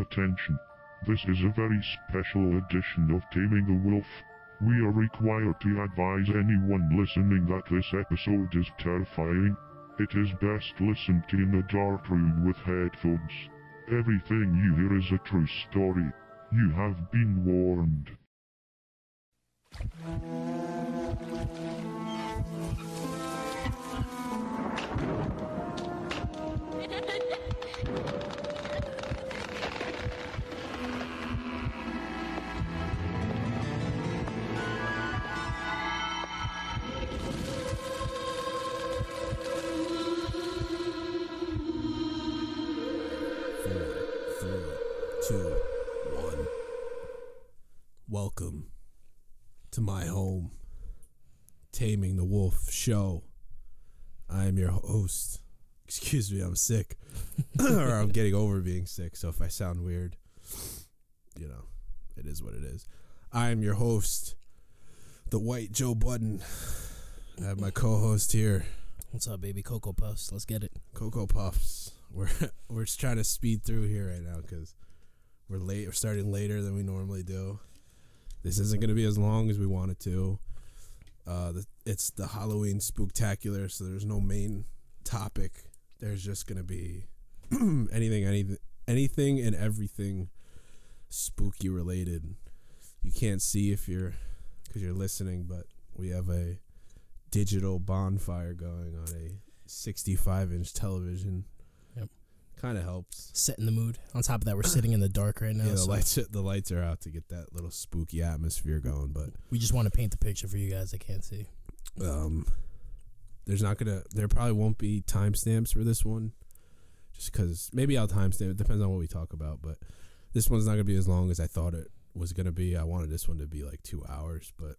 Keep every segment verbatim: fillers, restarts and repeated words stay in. Attention, this is a very special edition of Taming the Wolf. We are required to advise anyone listening that this episode is terrifying. It is best listened to in a dark room with headphones. Everything you hear is a true story. You have been warned. Welcome to my home, Taming the Wolf Show. I am your host. Excuse me, I'm sick. Or I'm getting over being sick, so if I sound weird, you know, it is what it is. I am your host, The White Joe Budden. I have my co-host here. What's up, baby? Cocoa Puffs. Let's get it. Cocoa Puffs. We're, we're just trying to speed through here right now because we're late. We're starting later than we normally do. This isn't going to be as long as we want it to. Uh, the, it's the Halloween spooktacular, so there's no main topic. There's just going to be anything, anything, anything and everything spooky related. You can't see if you're, because you're listening, but we have a digital bonfire going on a sixty-five inch television. Yep. Kind of helps. Setting the mood. On top of that, we're sitting in the dark right now. Yeah, the, so. lights, the lights are out to get that little spooky atmosphere going. But we just want to paint the picture for you guys that can't see. Um, there's not going to... There probably won't be timestamps for this one. Just because... Maybe I'll timestamp. It depends on what we talk about. But this one's not going to be as long as I thought it was going to be. I wanted this one to be like two hours. But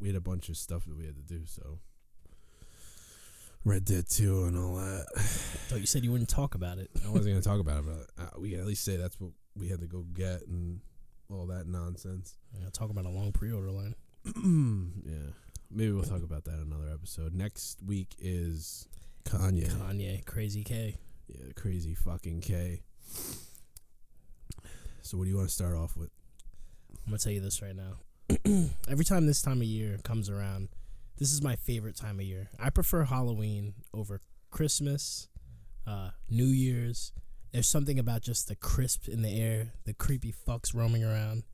we had a bunch of stuff that we had to do, so... Red Dead two and all that. I thought you said you wouldn't talk about it. I wasn't going to talk about it, but we can at least say that's what we had to go get and all that nonsense. Yeah, talk about a long pre-order line. Yeah. Maybe we'll talk about that in another episode. Next week is Kanye. Kanye. Crazy K. Yeah, crazy fucking K. So what do you want to start off with? I'm going to tell you this right now. Every time this time of year comes around, this is my favorite time of year. I prefer Halloween over Christmas, uh, New Year's. There's something about just the crisp in the air, the creepy fucks roaming around.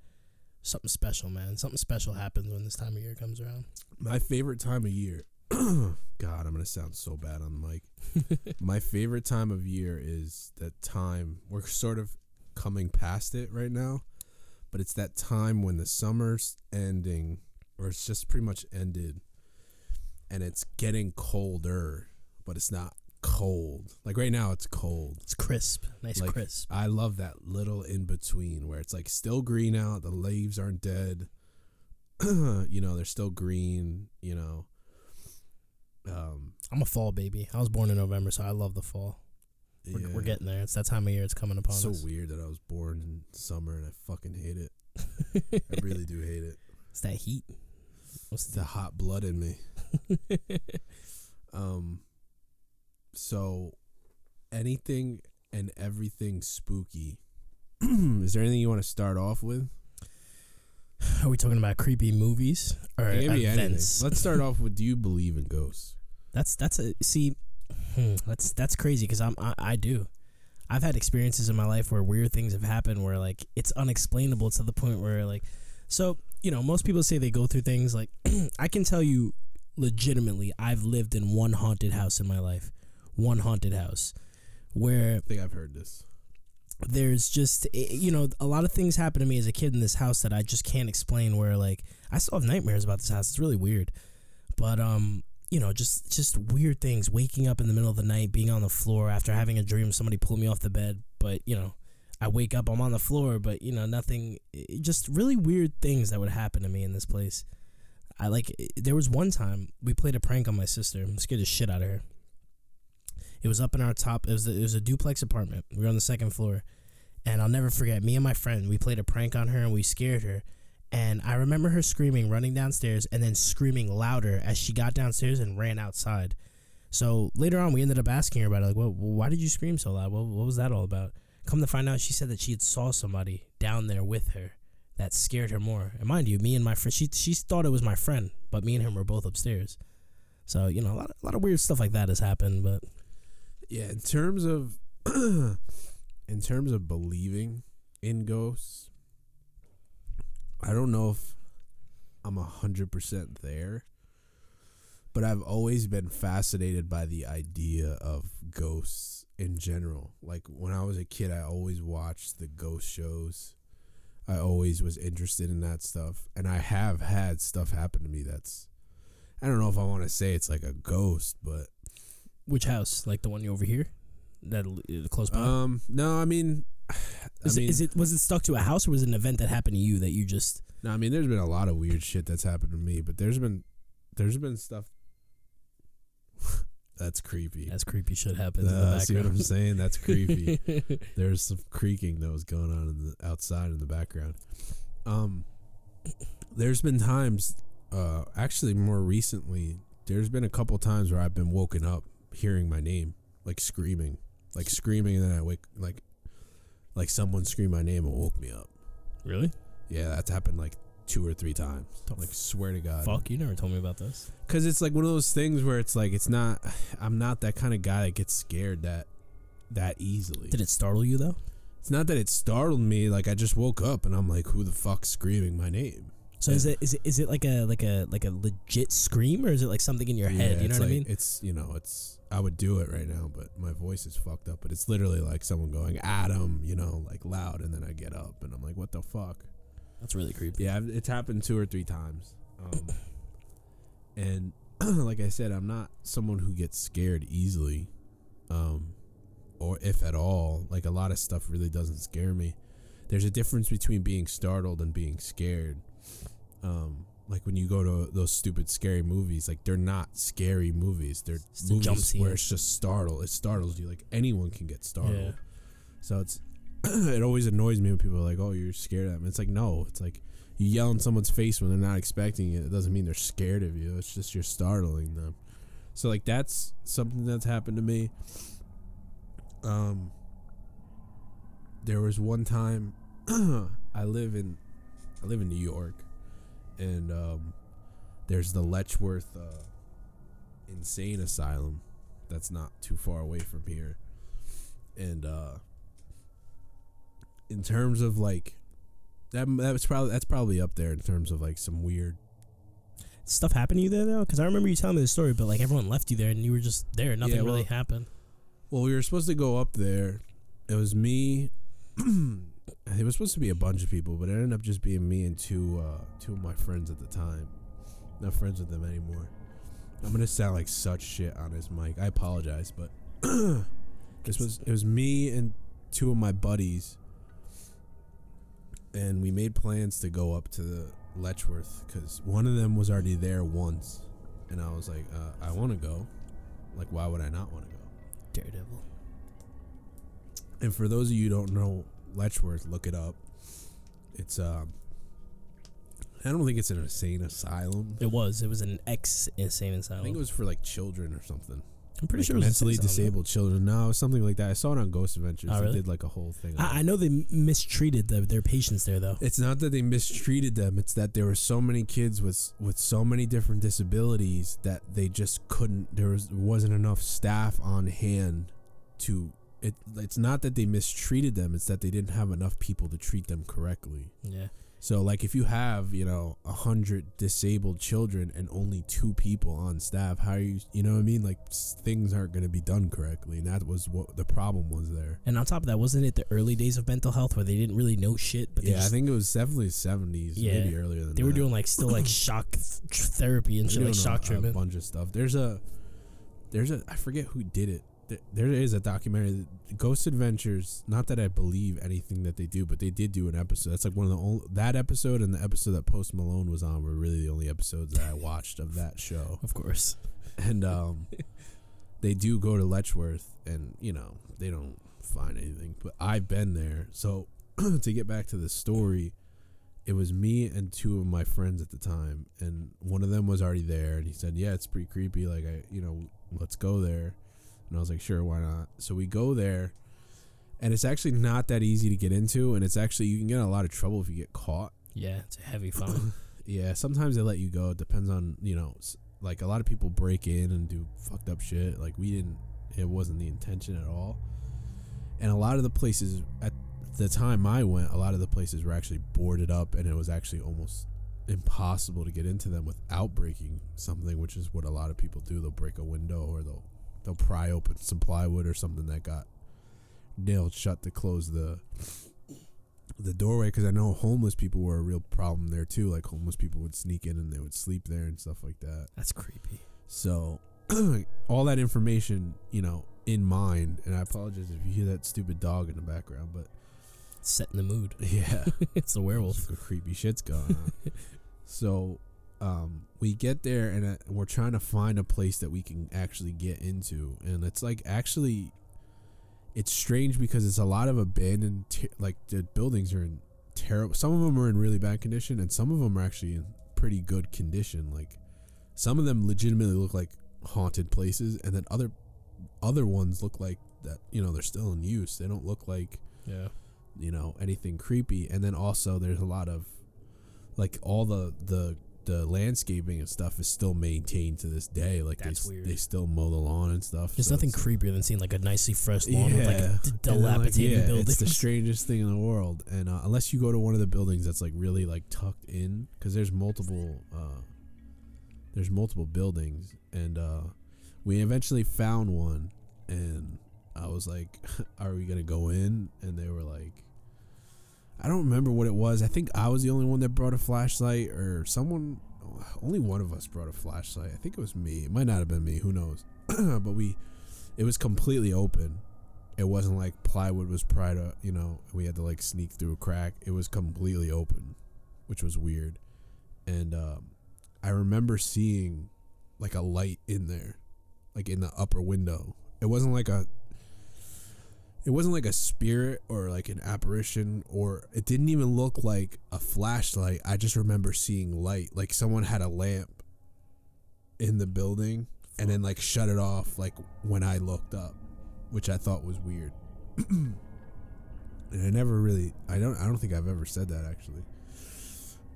Something special, man. Something special happens when this time of year comes around. My favorite time of year. God, I'm going to sound so bad on the mic. My favorite time of year is that time. We're sort of coming past it right now, but it's that time when the summer's ending, or it's just pretty much ended. And it's getting colder, but it's not cold. Like right now, it's cold. It's crisp. Nice, like, crisp. I love that little in-between where it's like still green out. The leaves aren't dead. You know, they're still green, you know. Um, I'm a fall baby. I was born in November, so I love the fall. We're, yeah. we're getting there. It's that time of year. It's coming upon it's us. It's so weird that I was born in summer, and I fucking hate it. I really do hate it. It's that heat. What's the hot blood in me? um. So, anything and everything spooky. Is there anything you want to start off with? Are we talking about creepy movies or maybe events? Anything. Let's start off with: do you believe in ghosts? That's that's a see. Hmm, that's that's crazy because I'm I, I do. I've had experiences in my life where weird things have happened where like it's unexplainable to the point where like so. You know, most people say they go through things like I can tell you legitimately I've lived in one haunted house in my life. One haunted house where I think I've heard this. There's just, you know, a lot of things happened to me as a kid in this house that I just can't explain where like I still have nightmares about this house. It's really weird. But, um, you know, just just weird things. Waking up in the middle of the night, being on the floor after having a dream. Somebody pulled me off the bed. But, you know. I wake up, I'm on the floor, but, you know, nothing, just really weird things that would happen to me in this place. I like, there was one time we played a prank on my sister. I scared the shit out of her. It was up in our top, it was, it was a duplex apartment. We were on the second floor, and I'll never forget, me and my friend, we played a prank on her, and we scared her, and I remember her screaming, running downstairs, and then screaming louder as she got downstairs and ran outside. So, later on, we ended up asking her about it, like, well, why did you scream so loud? Well, what was that all about? Come to find out, she said that she had saw somebody down there with her that scared her more. And mind you, me and my friend, she, she thought it was my friend, but me and him were both upstairs. So, you know, a lot of, a lot of weird stuff like that has happened, but... Yeah, in terms of... in terms of believing in ghosts, I don't know if I'm one hundred percent there, but I've always been fascinated by the idea of ghosts in general. Like, when I was a kid, I always watched the ghost shows. I always was interested in that stuff, and I have had stuff happen to me that's... I don't know if I want to say it's like a ghost, but... Which house? Like the one you over here? That uh, close by? Um, no, I mean... Is I mean, it, is it was it stuck to a house, or was it an event that happened to you that you just... No, I mean, there's been a lot of weird shit that's happened to me, but there's been there's been stuff that's creepy. That's creepy shit happens uh, in the background. See what I'm saying? That's creepy. There's some creaking that was going on in the, outside in the background. Um, there's been times... Uh, actually, more recently, there's been a couple times where I've been woken up hearing my name, like screaming, like screaming, and then I wake, like, like someone screamed my name and woke me up. Really? Yeah, that's happened like two or three times. Like, swear to God. Fuck, you never told me about this. Because it's like one of those things where it's like, it's not, I'm not that kind of guy that gets scared that that easily. Did it startle you though? It's not that it startled me. Like, I just woke up and I'm like, who the fuck's screaming my name? So is it is it is it like a like a like a legit scream, or is it like something in your yeah, head? You know what like, I mean? It's you know it's I would do it right now, but my voice is fucked up. But it's literally like someone going Adam, you know, like loud, and then I get up and I'm like, what the fuck? That's really creepy. Yeah, it's happened two or three times, um, and like I said, I'm not someone who gets scared easily, um, or if at all. Like, a lot of stuff really doesn't scare me. There's a difference between being startled and being scared. Um, like when you go to those stupid scary movies, like, they're not scary movies. They're it's movies jump where it's just startle. It startles you. Like, anyone can get startled. Yeah. So it's it always annoys me when people are like, "Oh, you're scared of them." It's like, no. It's like you yell in someone's face when they're not expecting it. It doesn't mean they're scared of you. It's just you're startling them. So like that's something that's happened to me. Um, there was one time I live in I live in New York. And um, there's the Letchworth uh, Insane Asylum that's not too far away from here. And uh, in terms of like that, that was probably that's probably up there in terms of like some weird stuff happened to you there though. Because I remember you telling me the story, but like everyone left you there and you were just there. Nothing yeah, well, really happened. Well, we were supposed to go up there. It was me. It was supposed to be a bunch of people, but it ended up just being me and two uh, two of my friends at the time. Not friends with them anymore. I'm gonna sound like such shit on this mic. I apologize, but this was it was me and two of my buddies, and we made plans to go up to the Letchworth because one of them was already there once, and I was like, uh, I want to go. Like, why would I not want to go? Daredevil. And for those of you who don't know Letchworth, look it up. It's um I don't think it's an insane asylum. It was. It was an ex insane asylum. I think it was for like children or something. I'm pretty like sure it was mentally disabled children. No, it was something like that. I saw it on Ghost Adventures. Oh, really? They did like a whole thing. I, I know they mistreated the, their patients there though. It's not that they mistreated them. It's that there were so many kids with with so many different disabilities that they just couldn't. There was wasn't enough staff on hand to. It it's not that they mistreated them, it's that they didn't have enough people to treat them correctly. Yeah. So like if you have, you know, a hundred disabled children and only two people on staff, how are you, you know what I mean? Like things aren't going to be done correctly, and that was what the problem was there. And on top of that, wasn't it the early days of mental health where they didn't really know shit? But they yeah, just, I think it was definitely seventies, yeah, maybe earlier than that. They were that. doing like still like shock therapy and shit, like shock a, treatment. A bunch of stuff. There's a, there's a, I forget who did it. There is a documentary, Ghost Adventures. Not that I believe anything that they do, but they did do an episode. That's like one of the only, that episode and the episode that Post Malone was on were really the only episodes that I watched of that show. Of course. And um, they do go to Letchworth, and you know they don't find anything. But I've been there, so to get back to the story, it was me and two of my friends at the time, and one of them was already there, and he said, "Yeah, it's pretty creepy. Like I, you know, let's go there." And I was like, sure, why not? So we go there, And it's actually not that easy to get into, and it's actually, you can get in a lot of trouble if you get caught. Yeah, it's a heavy fine. Yeah, sometimes they let you go. It depends on, you know, like a lot of people break in and do fucked up shit. Like we didn't, it wasn't the intention at all. And a lot of the places, at the time I went, a lot of the places were actually boarded up, and it was actually almost impossible to get into them without breaking something, which is what a lot of people do. They'll break a window, or they'll they'll pry open some plywood or something that got nailed shut to close the the doorway, because I know homeless people were a real problem there too. Like homeless people would sneak in and they would sleep there and stuff like that. That's creepy. So all that information, you know, in mind, and I apologize if you hear that stupid dog in the background, but it's setting the mood. Yeah. It's the werewolf. The creepy shit's going on. So um, we get there, and uh, we're trying to find a place that we can actually get into. And it's like, actually, it's strange because it's a lot of abandoned, te- like the buildings are in terrible. Some of them are in really bad condition, and some of them are actually in pretty good condition. Like some of them legitimately look like haunted places, and then other other ones look like that, you know, they're still in use. They don't look like, yeah, you know, anything creepy. And then also there's a lot of, like, all the the the landscaping and stuff is still maintained to this day. Like That's they, weird. They still mow the lawn and stuff. There's so nothing creepier than seeing like a nicely fresh lawn, yeah, with like a d- dilapidated like, yeah, building. It's the strangest thing in the world. And uh, unless you go to one of the buildings that's like really like tucked in, because there's multiple uh, there's multiple buildings, and uh, we eventually found one, and I was like, "Are we gonna go in?" And they were like, I don't remember what it was. I think I was the only one that brought a flashlight, or someone, only one of us brought a flashlight. I think it was me. It might not have been me. Who knows? But we, it was completely open. It wasn't like plywood was pried up, you know, we had to like sneak through a crack. It was completely open, which was weird. And um, I remember seeing like a light in there, like in the upper window. It wasn't like a, It wasn't like a spirit or like an apparition, or it didn't even look like a flashlight. I just remember seeing light, like someone had a lamp in the building and then like shut it off like when I looked up, which I thought was weird. And I never really, I don't, I don't think I've ever said that actually.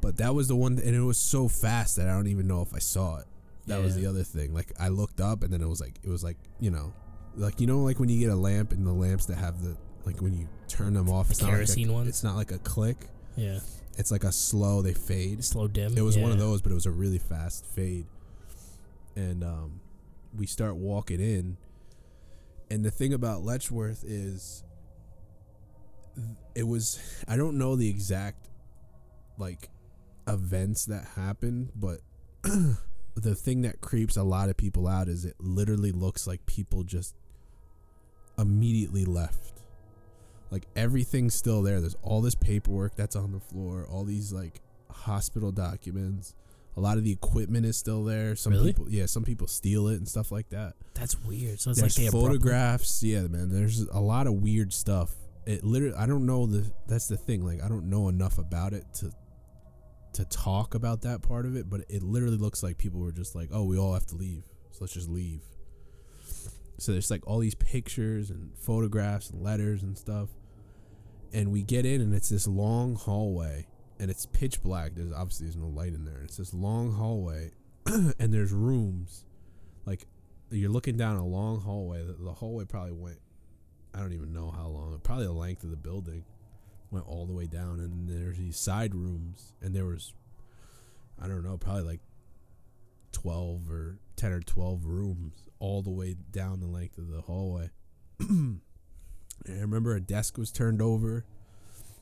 But that was the one, and it was so fast that I don't even know if I saw it. That yeah. was the other thing. Like I looked up and then it was like, it was like, you know. Like, you know, like when you get a lamp and the lamps that have the, like when you turn them off, the it's, kerosene not like a, it's not like a click. Yeah. It's like a slow, they fade. Slow dim. It was yeah. one of those, but it was a really fast fade. And um, we start walking in. And the thing about Letchworth is it was, I don't know the exact like events that happened, but the thing that creeps a lot of people out is it literally looks like people just immediately left. Like everything's still there. There's all this paperwork that's on the floor, all these like hospital documents, a lot of the equipment is still there. Some really? people yeah some people steal it and stuff like that. That's weird. So it's there's like photographs abruptly. Yeah, man, there's a lot of weird stuff. It literally, I don't know the that's the thing, like I don't know enough about it to to talk about that part of it, but it literally looks like people were just like, oh, we all have to leave, so let's just leave. So there's like all these pictures and photographs and letters and stuff, and we get in, and it's this long hallway, and it's pitch black. There's obviously there's no light in there. It's this long hallway and there's rooms, like you're looking down a long hallway. The, the hallway probably went, I don't even know how long, probably the length of the building, went all the way down. And there's these side rooms, and there was, I don't know, probably like twelve or ten or twelve rooms all the way down the length of the hallway. And I remember a desk was turned over,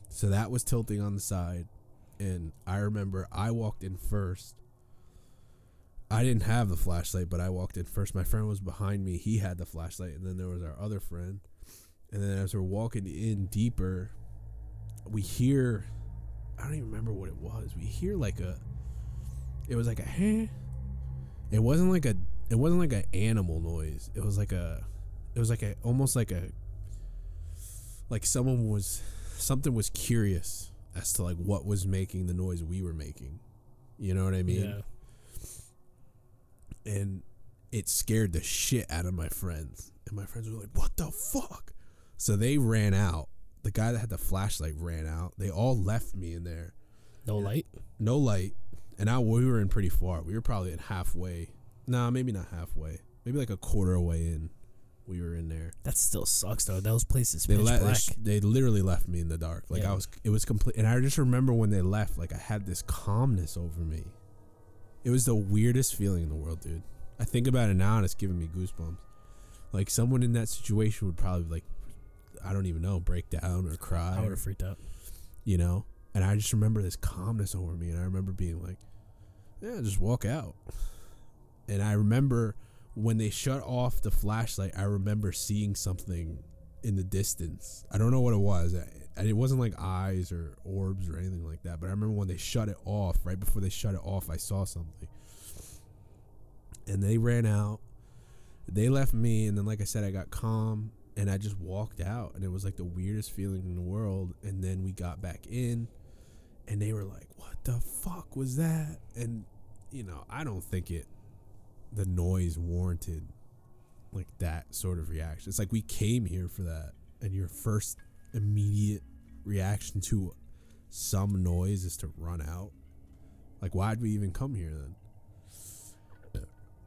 so that was tilting on the side. And I remember I walked in first. I didn't have the flashlight, but I walked in first. My friend was behind me. He had the flashlight, and then there was our other friend. And then as we're walking in deeper, we hear, I don't even remember what it was. We hear like a, it was like a, eh. It wasn't like a, it wasn't like an animal noise. It was like a, it was like a, almost like a, like someone was, something was curious as to like what was making the noise we were making. You know what I mean? Yeah. And it scared the shit out of my friends. And my friends were like, what the fuck? So they ran out. The guy that had the flashlight ran out. They all left me in there. No light? No light. And I, we were in pretty far. We were probably at halfway. Nah, maybe not halfway. Maybe like a quarter way in. We were in there. That still sucks, though. Those places pitch black. They, sh- they literally left me in the dark. Like, yeah. I was, it was complete. And I just remember when they left, like, I had this calmness over me. It was the weirdest feeling in the world, dude. I think about it now, and it's giving me goosebumps. Like, someone in that situation would probably, like, I don't even know, break down or cry. I would have freaked out. You know? And I just remember this calmness over me, and I remember being like, yeah, just walk out. And I remember when they shut off the flashlight, I remember seeing something in the distance. I don't know what it was. I, it wasn't like eyes or orbs or anything like that, but I remember when they shut it off, right before they shut it off, I saw something. And they ran out. They left me, and then, like I said, I got calm, and I just walked out, and it was like the weirdest feeling in the world. And then we got back in, and they were like, what the fuck was that? And, you know, I don't think it, the noise warranted like that sort of reaction. It's like we came here for that, and your first immediate reaction to some noise is to run out. Like, why'd we even come here then?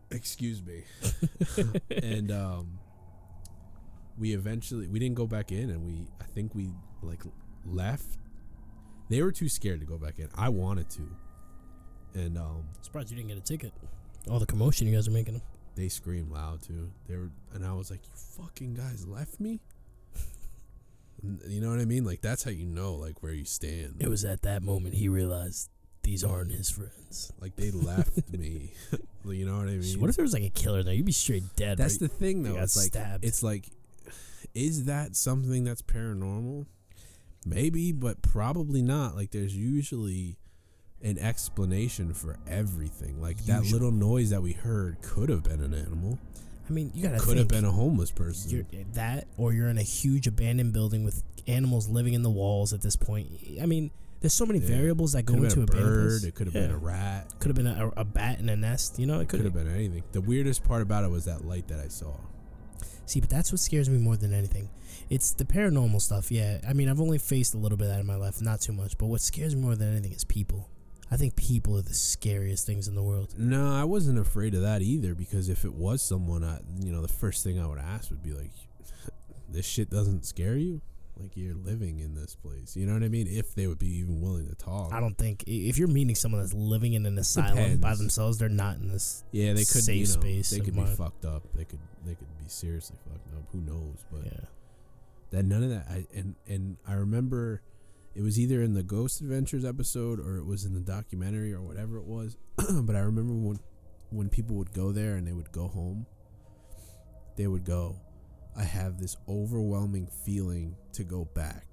Excuse me. And um we eventually we didn't go back in, and we I think we like left. They were too scared to go back in. I wanted to. And um surprised you didn't get a ticket. All the commotion you guys are making. They screamed loud too. They were, and I was like, "You fucking guys left me." You know what I mean? Like, that's how you know, like, where you stand. It was at that moment he realized these aren't his friends. Like, they left me. You know what I mean? So what if there was like a killer there? You'd be straight dead. That's right? The thing, though. It's like stabbed. It's like, is that something that's paranormal? Maybe, but probably not. Like, there's usually an explanation for everything. Like, usually, that little noise that we heard could have been an animal. I mean, you gotta could have been a homeless person. That, or you're in a huge abandoned building with animals living in the walls at this point. I mean, there's so many yeah. variables that go into a bird. It could have yeah. been a rat. Could have been a, a bat in a nest. You know, it could have been anything. The weirdest part about it was that light that I saw. See, but that's what scares me more than anything. It's the paranormal stuff. Yeah, I mean, I've only faced a little bit of that in my life, not too much. But what scares me more than anything is people. I think people are the scariest things in the world. No, I wasn't afraid of that either, because if it was someone, I, you know, the first thing I would ask would be like, this shit doesn't scare you? Like, you're living in this place. You know what I mean? If they would be even willing to talk. I don't think. If you're meeting someone that's living in an asylum Depends. by themselves, they're not in this yeah, they could, safe you know, space. They could be mind. fucked up. They could they could be seriously fucked up. Who knows? But yeah. that none of that. I, and, and I remember, it was either in the Ghost Adventures episode or it was in the documentary or whatever it was. But I remember when when people would go there and they would go home, they would go, I have this overwhelming feeling to go back.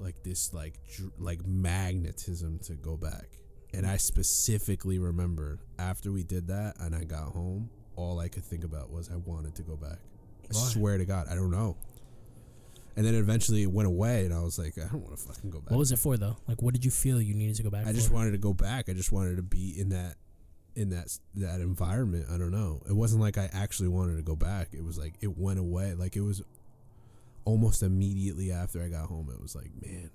Like this like dr- like magnetism to go back. And I specifically remember after we did that and I got home, all I could think about was I wanted to go back. I Why? swear to God, I don't know. And then eventually it went away, and I was like, I don't want to fucking go back. What was it for, though? Like, what did you feel you needed to go back for? I just wanted to go back. I just wanted to be in that in that, that environment. I don't know. It wasn't like I actually wanted to go back. It was like it went away. Like, it was almost immediately after I got home. It was like, man,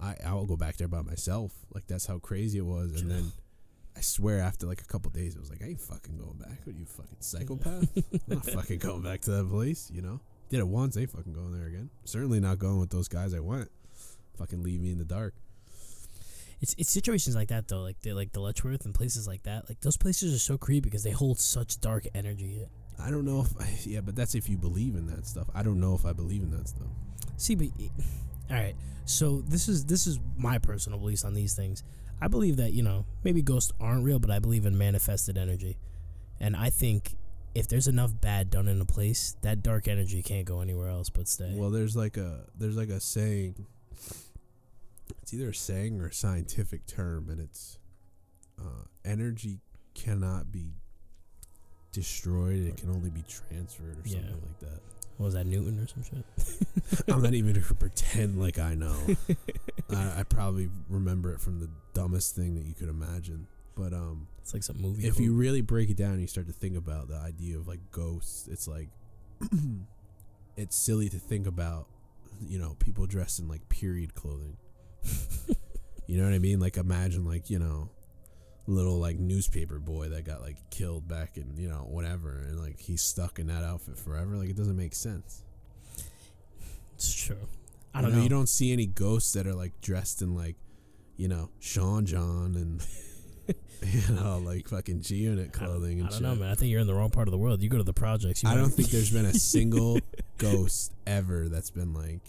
I, I'll go back there by myself. Like, that's how crazy it was. And then I swear after, like, a couple of days, it was like, I ain't fucking going back. What are you, fucking psychopath? I'm not fucking going back to that place, you know? Did it once, ain't fucking going there again. Certainly not going with those guys I went. Fucking leave me in the dark. It's it's situations like that, though. Like, like the Letchworth and places like that. Like, those places are so creepy because they hold such dark energy. I don't know if... I, yeah, but that's if you believe in that stuff. I don't know if I believe in that stuff. See, but... All right. So, this is this is my personal beliefs on these things. I believe that, you know, maybe ghosts aren't real, but I believe in manifested energy. And I think, if there's enough bad done in a place, that dark energy can't go anywhere else but stay. Well, there's like a there's like a saying. It's either a saying or a scientific term, and it's uh, energy cannot be destroyed; it can only be transferred, or something yeah. like that. What was that, Newton or some shit? I'm not even gonna pretend like I know. I, I probably remember it from the dumbest thing that you could imagine. But um, it's like some movie. If you really break it down and you start to think about the idea of like ghosts, it's like it's silly to think about, you know, people dressed in like period clothing. You know what I mean? Like, imagine like, you know, little like newspaper boy that got like killed back in, you know, whatever, and like he's stuck in that outfit forever. Like, it doesn't make sense. It's true. I don't you know, know. You don't see any ghosts that are like dressed in like, you know, Sean John and you know, like fucking G Unit clothing and I don't shit. know, man. I think you're in the wrong part of the world. You go to the projects. You I don't think there's been a single ghost ever that's been like,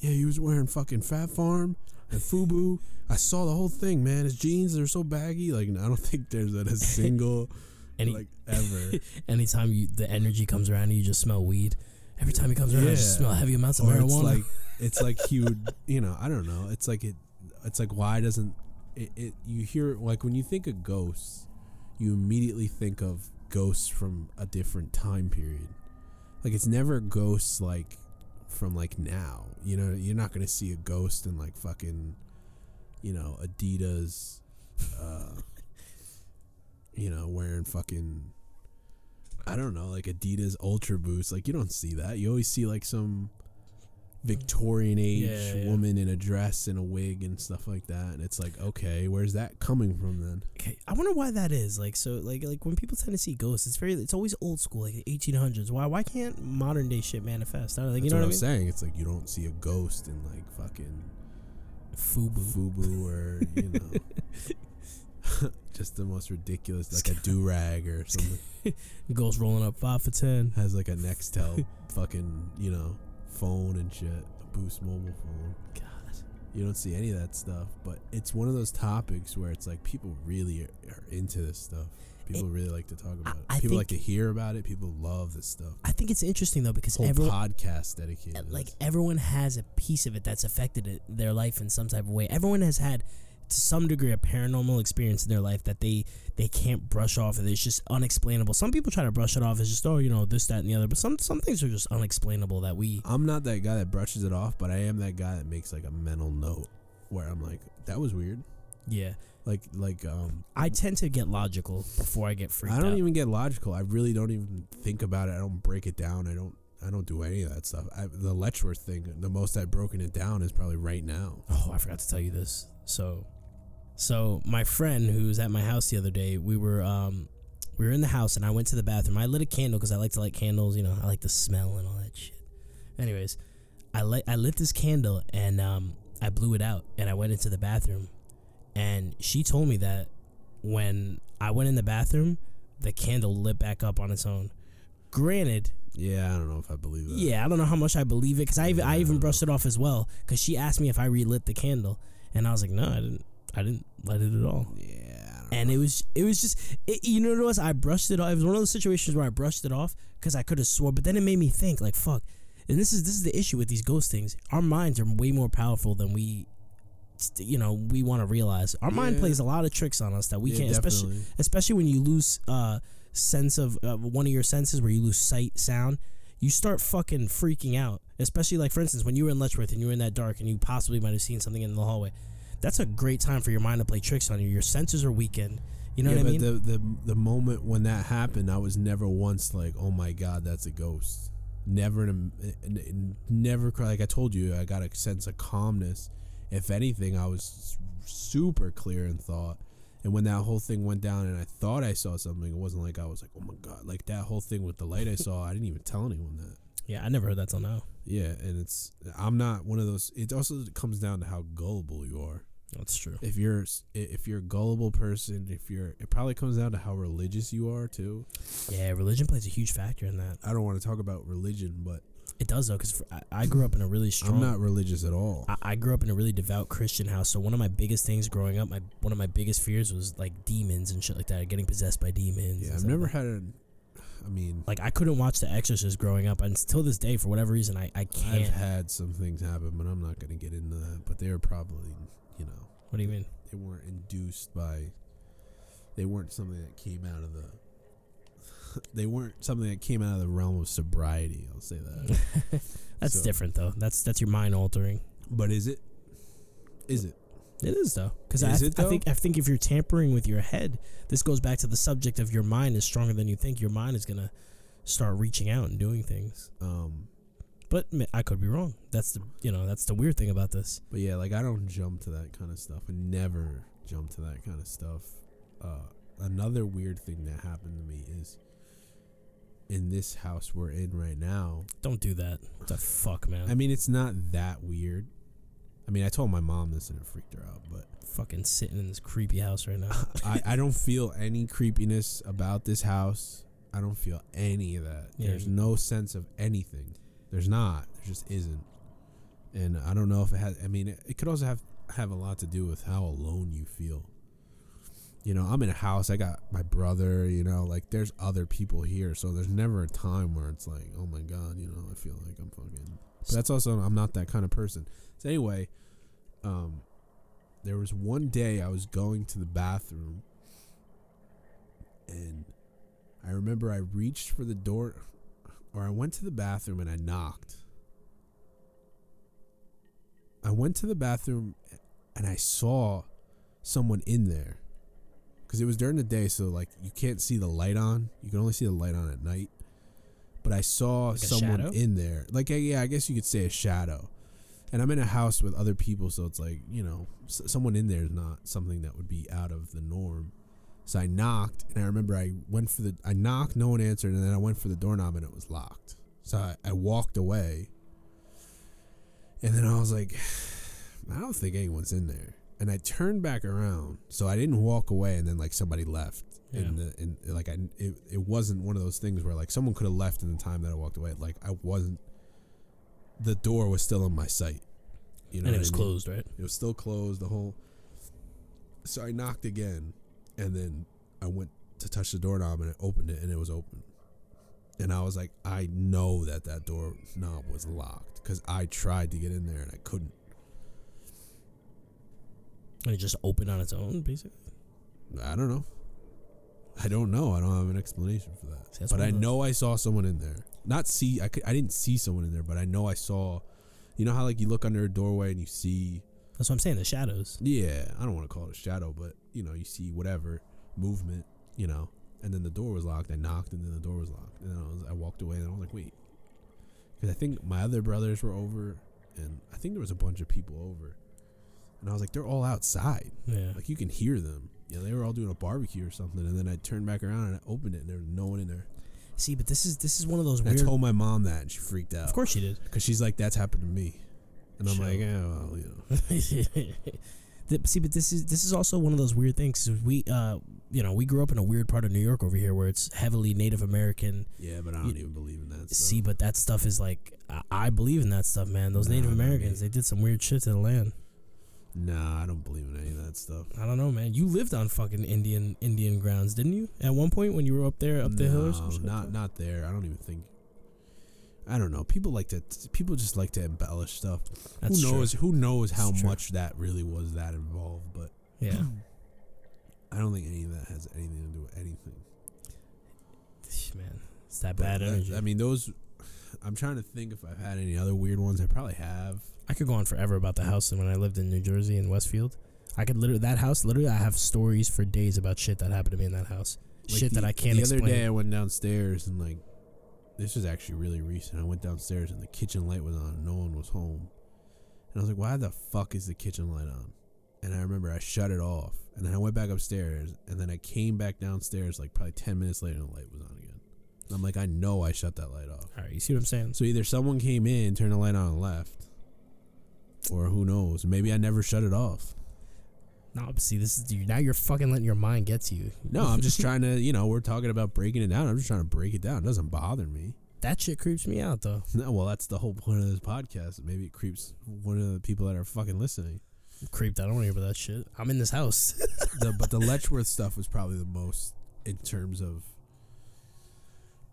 yeah, he was wearing fucking Fat Farm and FUBU. I saw the whole thing, man. His jeans are so baggy. Like, I don't think there's been a single Any, like ever. Anytime you the energy comes around and you just smell weed. Every time he comes around, yeah. I just smell heavy amounts of or marijuana. It's like, it's like he would, you know, I don't know. It's like it. It's like why doesn't it, it? You hear like when you think of ghosts, you immediately think of ghosts from a different time period. Like, it's never ghosts like from like now. You know, you're not gonna see a ghost in like fucking, you know, Adidas. Uh, you know, wearing fucking. I don't know, like Adidas Ultra Boost. Like, you don't see that. You always see like some Victorian age yeah, yeah. woman in a dress and a wig and stuff like that. And it's like, okay, where's that coming from then? Okay, I wonder why that is. Like, so, like, like when people tend to see ghosts, it's very, it's always old school, like the eighteen hundreds. Why, why can't modern day shit manifest? I don't know, like, you know what, what I'm mean? saying. It's like you don't see a ghost in like fucking FUBU, FUBU, or you know. Just the most ridiculous, like a do-rag or something. Ghost rolling up five for ten. Has like a Nextel fucking, you know, phone and shit. A Boost mobile phone. God. You don't see any of that stuff. But it's one of those topics where it's like people really are, are into this stuff. People it, really like to talk about I, it. People like to hear about it. People love this stuff. I think it's interesting though because whole everyone, podcast dedicated. Like everyone has a piece of it that's affected it, their life in some type of way. Everyone has had to some degree a paranormal experience in their life that they they can't brush off, and it's just unexplainable. Some people try to brush it off as just, oh, you know, this, that, and the other, but some some things are just unexplainable that we I'm not that guy that brushes it off, but I am that guy that makes like a mental note where I'm like, that was weird. Yeah. Like like um I tend to get logical before I get freaked out. I don't out. even get logical. I really don't even think about it. I don't break it down. I don't I don't do any of that stuff. I, the Letchworth thing, the most I've broken it down is probably right now. Oh, I forgot to tell you this. So So my friend who was at my house the other day, we were um, we were in the house and I went to the bathroom. I lit a candle because I like to light candles, you know. I like the smell and all that shit. Anyways, I lit I lit this candle and um, I blew it out and I went into the bathroom. And she told me that when I went in the bathroom, the candle lit back up on its own. Granted. Yeah, I don't know if I believe that. Yeah, I don't know how much I believe it because I yeah, I even I brushed know. it off as well because she asked me if I relit the candle and I was like, no, I didn't. I didn't let it at all. Yeah. I don't and know. it was it was just it, you know what it was? I brushed it off. It was one of those situations where I brushed it off because I could have swore, but then it made me think like fuck. And this is this is the issue with these ghost things. Our minds are way more powerful than we, you know, we want to realize. Our yeah. mind plays a lot of tricks on us that we yeah, can't. Definitely. Especially especially when you lose uh sense of uh, one of your senses where you lose sight, sound. You start fucking freaking out. Especially like for instance when you were in Letchworth and you were in that dark and you possibly might have seen something in the hallway. That's a great time for your mind to play tricks on you. Your senses are weakened. You know yeah, what I mean? Yeah, but the, the, the moment when that happened, I was never once like, oh, my God, that's a ghost. Never, never like I told you, I got a sense of calmness. If anything, I was super clear in thought. And when that whole thing went down and I thought I saw something, it wasn't like I was like, oh, my God. Like that whole thing with the light I saw, I didn't even tell anyone that. Yeah, I never heard that till now. Yeah, and it's I'm not one of those. It also comes down to how gullible you are. That's true. If you're if you're a gullible person, if you're, it probably comes down to how religious you are too. Yeah, religion plays a huge factor in that. I don't want to talk about religion, but it does though, because I, I grew up in a really strong. I'm not religious at all. I, I grew up in a really devout Christian house, so one of my biggest things growing up, my one of my biggest fears was like demons and shit like that, getting possessed by demons. Yeah, I've never like. had a. I mean, like I couldn't watch The Exorcist growing up, and till this day, for whatever reason, I, I can't. I've had some things happen, but I'm not going to get into that. But they were probably, you know, what do you mean? They weren't induced by. They weren't something that came out of the. They weren't something that came out of the realm of sobriety. I'll say that. That's so. different, though. That's that's your mind altering. But is it? Is it? It is though, because I, th- I think I think if you're tampering with your head, this goes back to the subject of your mind is stronger than you think. Your mind is gonna start reaching out and doing things. Um, But I could be wrong. That's the you know that's the weird thing about this. But yeah, like I don't jump to that kind of stuff. I never jump to that kind of stuff. Uh, another weird thing that happened to me is in this house we're in right now. Don't do that. What the fuck, man? I mean, it's not that weird. I mean, I told my mom this and it freaked her out, but... Fucking sitting in this creepy house right now. I, I don't feel any creepiness about this house. I don't feel any of that. Yeah. There's no sense of anything. There's not. There just isn't. And I don't know if it has... I mean, it, it could also have, have a lot to do with how alone you feel. You know, I'm in a house. I got my brother, you know. Like, there's other people here. So there's never a time where it's like, oh, my God, you know, I feel like I'm fucking... But that's also, I'm not that kind of person. So anyway, um, there was one day I was going to the bathroom, and I remember I reached for the door, or I went to the bathroom and I knocked. I went to the bathroom and I saw someone in there, because it was during the day, so like you can't see the light on. You can only see the light on at night. But I saw like someone in there. Like, yeah, I guess you could say a shadow. And I'm in a house with other people, so it's like, you know, s- someone in there is not something that would be out of the norm. So I knocked, and I remember I went for the... I knocked, no one answered, and then I went for the doorknob, and it was locked. So I, I walked away. And then I was like, I don't think anyone's in there. And I turned back around, so I didn't walk away, and then, like, somebody left. Yeah. And, the, and like I, it, it wasn't one of those things where like someone could have left in the time that I walked away. Like I wasn't. The door was still in my sight, you know. And it was I mean? closed, right? It was still closed. The whole. So I knocked again, and then I went to touch the doorknob, and I opened it, and it was open. And I was like, I know that that doorknob was locked because I tried to get in there and I couldn't. And it just opened on its own, basically. I don't know. I don't know. I don't have an explanation for that. That's but I know I saw someone in there. Not see. I, could, I didn't see someone in there, but I know I saw. You know how like you look under a doorway and you see. That's what I'm saying. The shadows. Yeah. I don't want to call it a shadow, but you know, you see whatever movement, you know, and then the door was locked. I knocked and then the door was locked. And then I, was, I walked away and I was like, wait. Because I think my other brothers were over and I think there was a bunch of people over. And I was like, they're all outside. Yeah. Like you can hear them. Yeah, they were all doing a barbecue or something, and then I turned back around and I opened it, and there was no one in there. See, but this is this is one of those. And weird... I told my mom that, and she freaked out. Of course she did, because she's like, "That's happened to me," and I'm sure. like, "Yeah, well, you know." See, but this is this is also one of those weird things. We, uh, you know, we grew up in a weird part of New York over here where it's heavily Native American. Yeah, but I don't you, even believe in that. Stuff. See, but that stuff is like, I, I believe in that stuff, man. Those nah, Native Americans, they did some weird shit to the land. Nah, I don't believe in any of that stuff. I don't know, man. You lived on fucking Indian Indian grounds, didn't you? At one point when you were up there, up the no, hill or something? No, not, not there. I don't even think... I don't know. People like to... People just like to embellish stuff. That's who knows, true. Who knows how much that really was that involved, but... Yeah. I don't think any of that has anything to do with anything. Man, it's that but bad energy. That, I mean, those... I'm trying to think if I've had any other weird ones. I probably have. I could go on forever about the house when I lived in New Jersey in Westfield. I could literally, that house, literally, I have stories for days about shit that happened to me in that house. Like shit the, that I can't explain. The other day I went downstairs and, like, this was actually really recent. I went downstairs and the kitchen light was on and no one was home. And I was like, why the fuck is the kitchen light on? And I remember I shut it off. And then I went back upstairs. And then I came back downstairs, like, probably ten minutes later and the light was on again. And I'm like, I know I shut that light off. All right, you see what I'm saying? So either someone came in, turned the light on and left. Or who knows? Maybe I never shut it off. No, see, this is now you're fucking letting your mind get to you. No, I'm just trying to, you know, we're talking about breaking it down. I'm just trying to break it down. It doesn't bother me. That shit creeps me out, though. No, well, that's the whole point of this podcast. Maybe it creeps one of the people that are fucking listening. I'm creeped. I don't want to hear about that shit. I'm in this house. the, but the Letchworth stuff was probably the most in terms of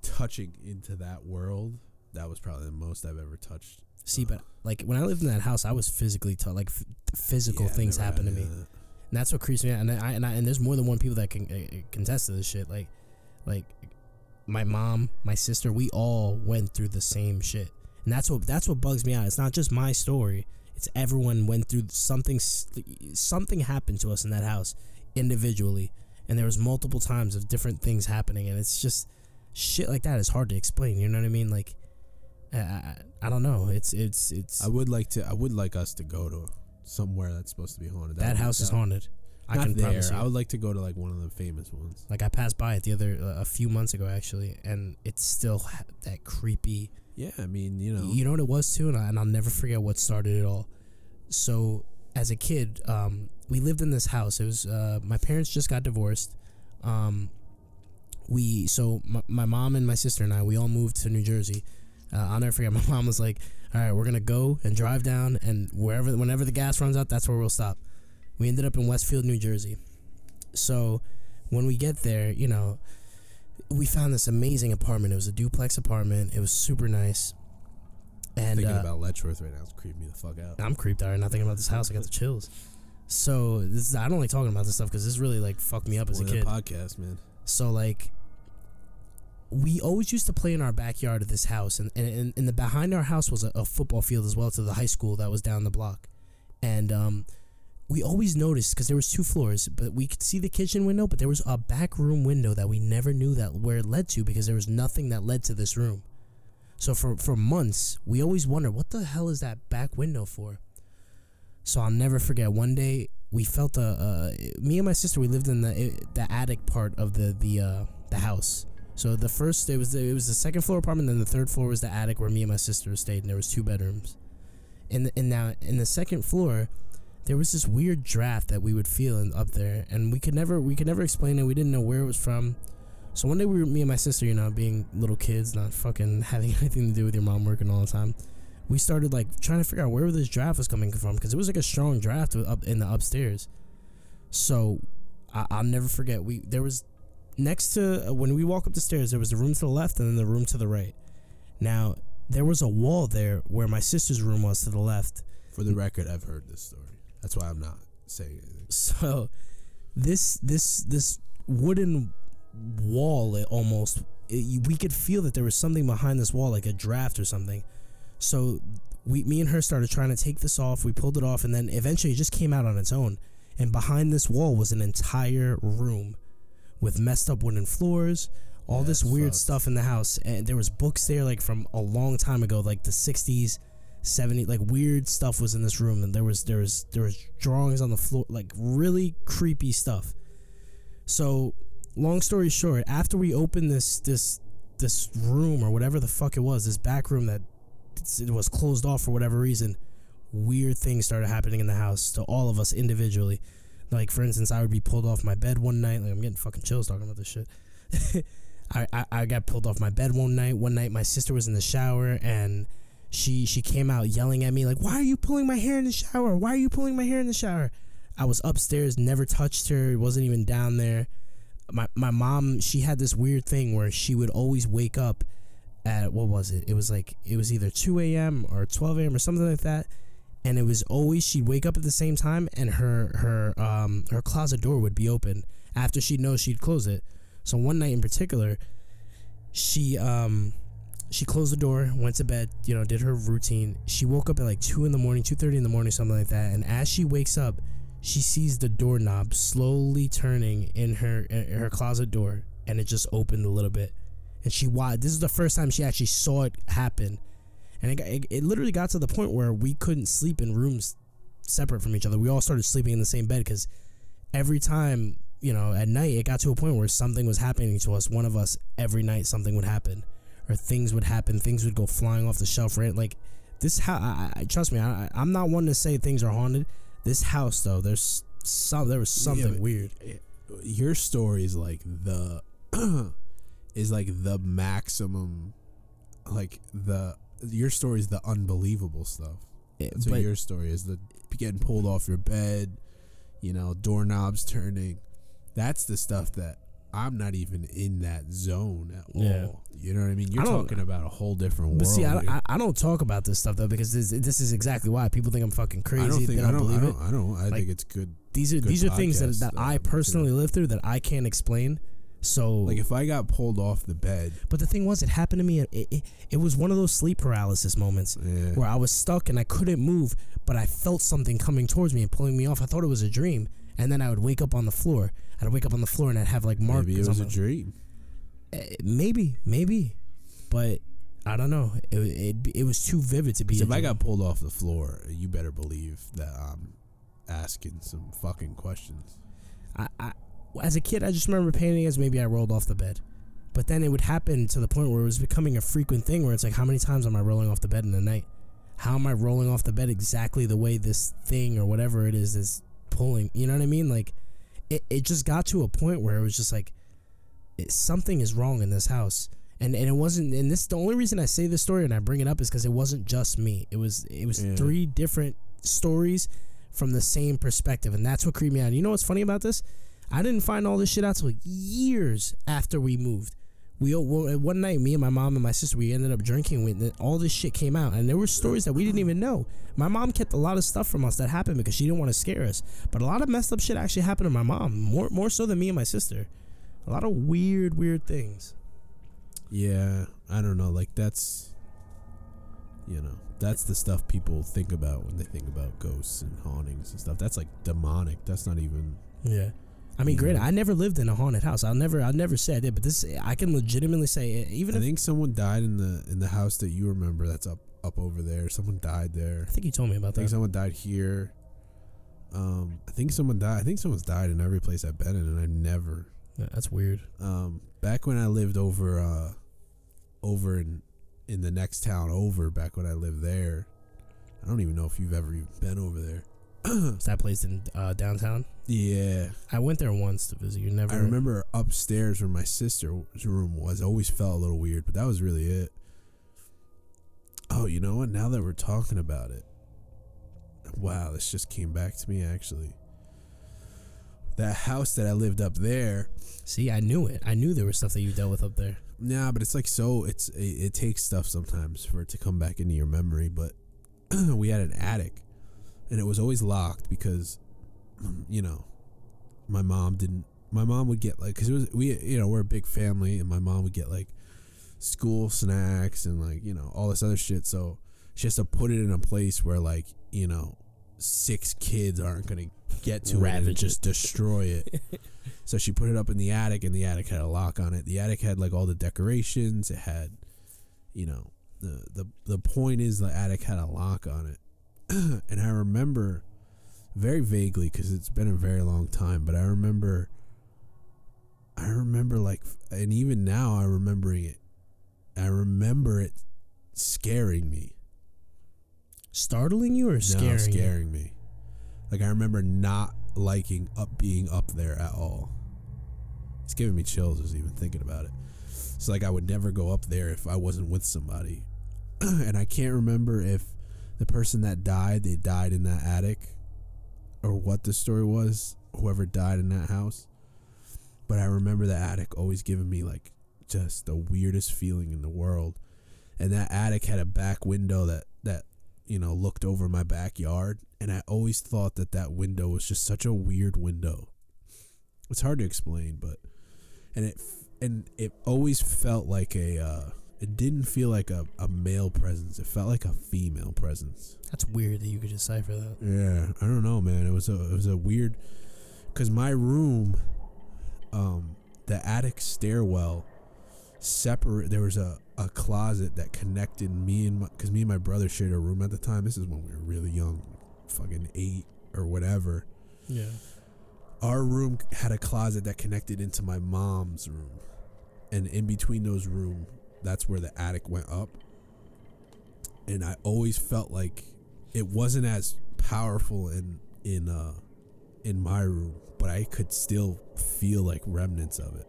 touching into that world. That was probably the most I've ever touched. See, but, like, when I lived in that house, I was physically tough. Like, f- physical yeah, things happened to me. That. And that's what creeps me out. And I, and I and there's more than one people that can uh, contest to this shit. Like, like my mom, my sister, we all went through the same shit. And that's what that's what bugs me out. It's not just my story. It's everyone went through something. Something happened to us in that house individually. And there was multiple times of different things happening. And it's just shit like that is hard to explain. You know what I mean? Like, I, I don't know. It's it's it's. I would like to. I would like us to go to somewhere that's supposed to be haunted. That, that house is haunted. I Not can there. Promise you. I would like to go to like one of the famous ones. Like I passed by it the other uh, a few months ago actually, and it's still ha- that creepy. Yeah, I mean, you know, you know what it was too, and, I, and I'll never forget what started it all. So as a kid, um, we lived in this house. It was uh, my parents just got divorced. Um, we so my, my mom and my sister and I we all moved to New Jersey. Uh, I'll never forget. My mom was like, "All right, we're gonna go and drive down, and wherever, whenever the gas runs out, that's where we'll stop." We ended up in Westfield, New Jersey. So when we get there, you know, we found this amazing apartment. It was a duplex apartment. It was super nice. And I'm thinking uh, about Letchworth right now. It's creeping me the fuck out. I'm creeped out. I'm not thinking about this house. I got the chills. So this is, I don't like talking about this stuff because this really like fucked me up as a kid. Podcast, man. So like, we always used to play in our backyard of this house, and and, and, and the behind our house was a, a football field as well to the high school that was down the block, and um. We always noticed because there was two floors, but we could see the kitchen window, but there was a back room window that we never knew that where it led to because there was nothing that led to this room. So for, for months, we always wondered, what the hell is that back window for? So I'll never forget. One day, we felt a uh, me and my sister, we lived in the the attic part of the the uh, the house. So the first it was the, it was the second floor apartment, then the third floor was the attic where me and my sister stayed, and there was two bedrooms. And and now in the second floor, there was this weird draft that we would feel in, up there, and we could never we could never explain it. We didn't know where it was from. So one day, we were, me and my sister, you know, being little kids, not fucking having anything to do with your mom working all the time, we started like trying to figure out where this draft was coming from because it was like a strong draft up in the upstairs. So I, I'll never forget. We there was next to when we walk up the stairs, there was the room to the left and then the room to the right. Now there was a wall there where my sister's room was to the left. For the record, I've heard this story. That's why I'm not saying anything. So, this this this wooden wall, it almost it, we could feel that there was something behind this wall, like a draft or something. So, we, me and her started trying to take this off. We pulled it off, and then eventually it just came out on its own. And behind this wall was an entire room with messed up wooden floors, all yeah, this weird fucked. stuff in the house, and there was books there, like from a long time ago, like the sixties. seventy like weird stuff was in this room, and there was there was there was drawings on the floor, like really creepy stuff. So long story short, after we opened this this this room or whatever the fuck it was, this back room that it was closed off for whatever reason, weird things started happening in the house to all of us individually. Like for instance, I would be pulled off my bed one night. Like I'm getting fucking chills talking about this shit. I, I I got pulled off my bed one night. One night my sister was in the shower and She she came out yelling at me like, why are you pulling my hair in the shower? Why are you pulling my hair in the shower? I was upstairs, never touched her. It wasn't even down there. My my mom, she had this weird thing where she would always wake up at, what was it? It was like, it was either two a.m. or twelve a.m. or something like that. And it was always, she'd wake up at the same time and her, her, um, her closet door would be open after she'd know she'd close it. So one night in particular, she... um. She closed the door, went to bed, you know, did her routine. She woke up at like two in the morning, two thirty in the morning, something like that. And as she wakes up, she sees the doorknob slowly turning in her in her closet door, and it just opened a little bit. And she watched. This is the first time she actually saw it happen. And it, it, it literally got to the point where we couldn't sleep in rooms separate from each other. We all started sleeping in the same bed because every time, you know, at night, it got to a point where something was happening to us. One of us, every night, something would happen. Or things would happen, things would go flying off the shelf, right? Like, this house, I, I, trust me, I, I'm not one to say things are haunted. This house, though, there's some, there was something yeah, weird. It, your story is like the, is like the maximum, like the, your story is the unbelievable stuff. That's what your story is, the getting pulled off your bed, you know, doorknobs turning. That's the stuff that I'm not even in that zone at all. Yeah. You know what I mean? You're I talking about a whole different but world. But see, I don't, I, I don't talk about this stuff, though, because this, this is exactly why. People think I'm fucking crazy. I don't think, I don't, believe I don't, it. I don't. I like, think it's good. These are good these are things that, that I personally too. lived through that I can't explain. So, like, if I got pulled off the bed. But the thing was, it happened to me. It, it, it was one of those sleep paralysis moments yeah. where I was stuck and I couldn't move, but I felt something coming towards me and pulling me off. I thought it was a dream. And then I would wake up on the floor. I'd wake up on the floor and I'd have like marks. Maybe it was a dream. Uh, maybe, maybe. But I don't know. It it, it was too vivid to be. If I got pulled off the floor, you better believe that I'm asking some fucking questions. I, I as a kid, I just remember painting as maybe I rolled off the bed, but then it would happen to the point where it was becoming a frequent thing where it's like, how many times am I rolling off the bed in the night? How am I rolling off the bed exactly the way this thing or whatever it is is pulling? You know what I mean? Like, it it just got to a point where it was just like, it, something is wrong in this house. And and it wasn't, and this, the only reason I say this story and I bring it up is because it wasn't just me. It was it was yeah. three different stories from the same perspective, and that's what creeped me out. You know what's funny about this? I didn't find all this shit out till years after we moved. We one night, me and my mom and my sister, we ended up drinking with all this shit came out, and there were stories that we didn't even know. My mom kept a lot of stuff from us that happened because she didn't want to scare us, but a lot of messed up shit actually happened to my mom, more more so than me and my sister. A lot of weird, weird things. Yeah, I don't know. Like, that's, you know, that's the stuff people think about when they think about ghosts and hauntings and stuff. That's like demonic. That's not even. Yeah, I mean, granted, I never lived in a haunted house. I'll never, I'll never say I did. But this, I can legitimately say, even. I if, think someone died in the in the house that you remember. That's up up over there. Someone died there. I think you told me about I that. I think someone died here. Um, I think someone died. I think someone's died in every place I've been in, and I've never. Yeah, that's weird. Um, back when I lived over. Uh, over in in the next town over, back when I lived there, I don't even know if you've ever even been over there. Is that place in uh, downtown? Yeah, I went there once to visit. You never. I remember upstairs where my sister's room was, I always felt a little weird, but that was really it. Oh, you know what, now that we're talking about it, wow, this just came back to me. Actually, that house that I lived up there, see, I knew it. I knew there was stuff that you dealt with up there. Nah, but it's like, so it's it, it takes stuff sometimes for it to come back into your memory. But we had an attic, and it was always locked because, you know, my mom didn't. My mom would get like, because it was we you know we're a big family, and my mom would get like school snacks and like, you know, all this other shit. So she has to put it in a place where, like, you know, six kids aren't gonna get to Ravage it and just it. destroy it. So she put it up in the attic, and the attic had a lock on it. The attic had like all the decorations. It had, you know, the the the point is, the attic had a lock on it. And I remember very vaguely, because it's been a very long time, but I remember I remember like, and even now I remembering it I remember it scaring me. Startling you or scaring, no, scaring you? me. Like, I remember not liking up being up there at all. It's giving me chills as even thinking about it. It's like I would never go up there if I wasn't with somebody. And I can't remember if the person that died, they died in that attic, or what the story was, whoever died in that house. But I remember the attic always giving me like just the weirdest feeling in the world. And that attic had a back window that, that you know, looked over my backyard, and I always thought that that window was just such a weird window. It's hard to explain, but and it and it always felt like a uh, it didn't feel like a, a male presence. It felt like a female presence. That's weird that you could decipher that. Yeah, I don't know, man. It was a it was a weird, because my room, um, the attic stairwell, separate. There was a. a closet that connected me and my, because me and my brother shared a room at the time. This is when we were really young, fucking eight or whatever. Yeah. Our room had a closet that connected into my mom's room, and in between those rooms, that's where the attic went up. And I always felt like it wasn't as powerful in in uh in my room, but I could still feel like remnants of it.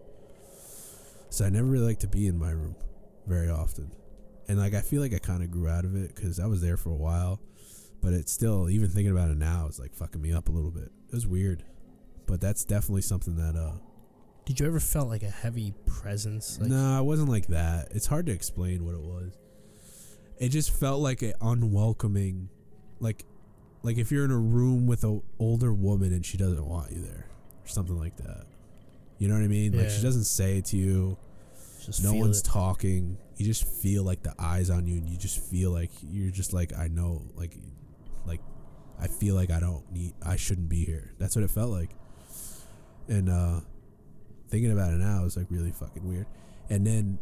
So I never really liked to be in my room very often, and like I feel like I kind of grew out of it because I was there for a while, but it's still, even thinking about it now, it's like fucking me up a little bit. It was weird, but that's definitely something that uh did you ever felt like a heavy presence? Like, no, I wasn't like that. It's hard to explain what it was. It just felt like an unwelcoming, like like if you're in a room with an older woman and she doesn't want you there or something like that, you know what I mean? Yeah. Like, she doesn't say it to you. Just no one's it. talking. You just feel like the eyes on you, and you just feel like you're just like, I know, like, like I feel like I don't need, I shouldn't be here. That's what it felt like. And uh, thinking about it now is like really fucking weird. And then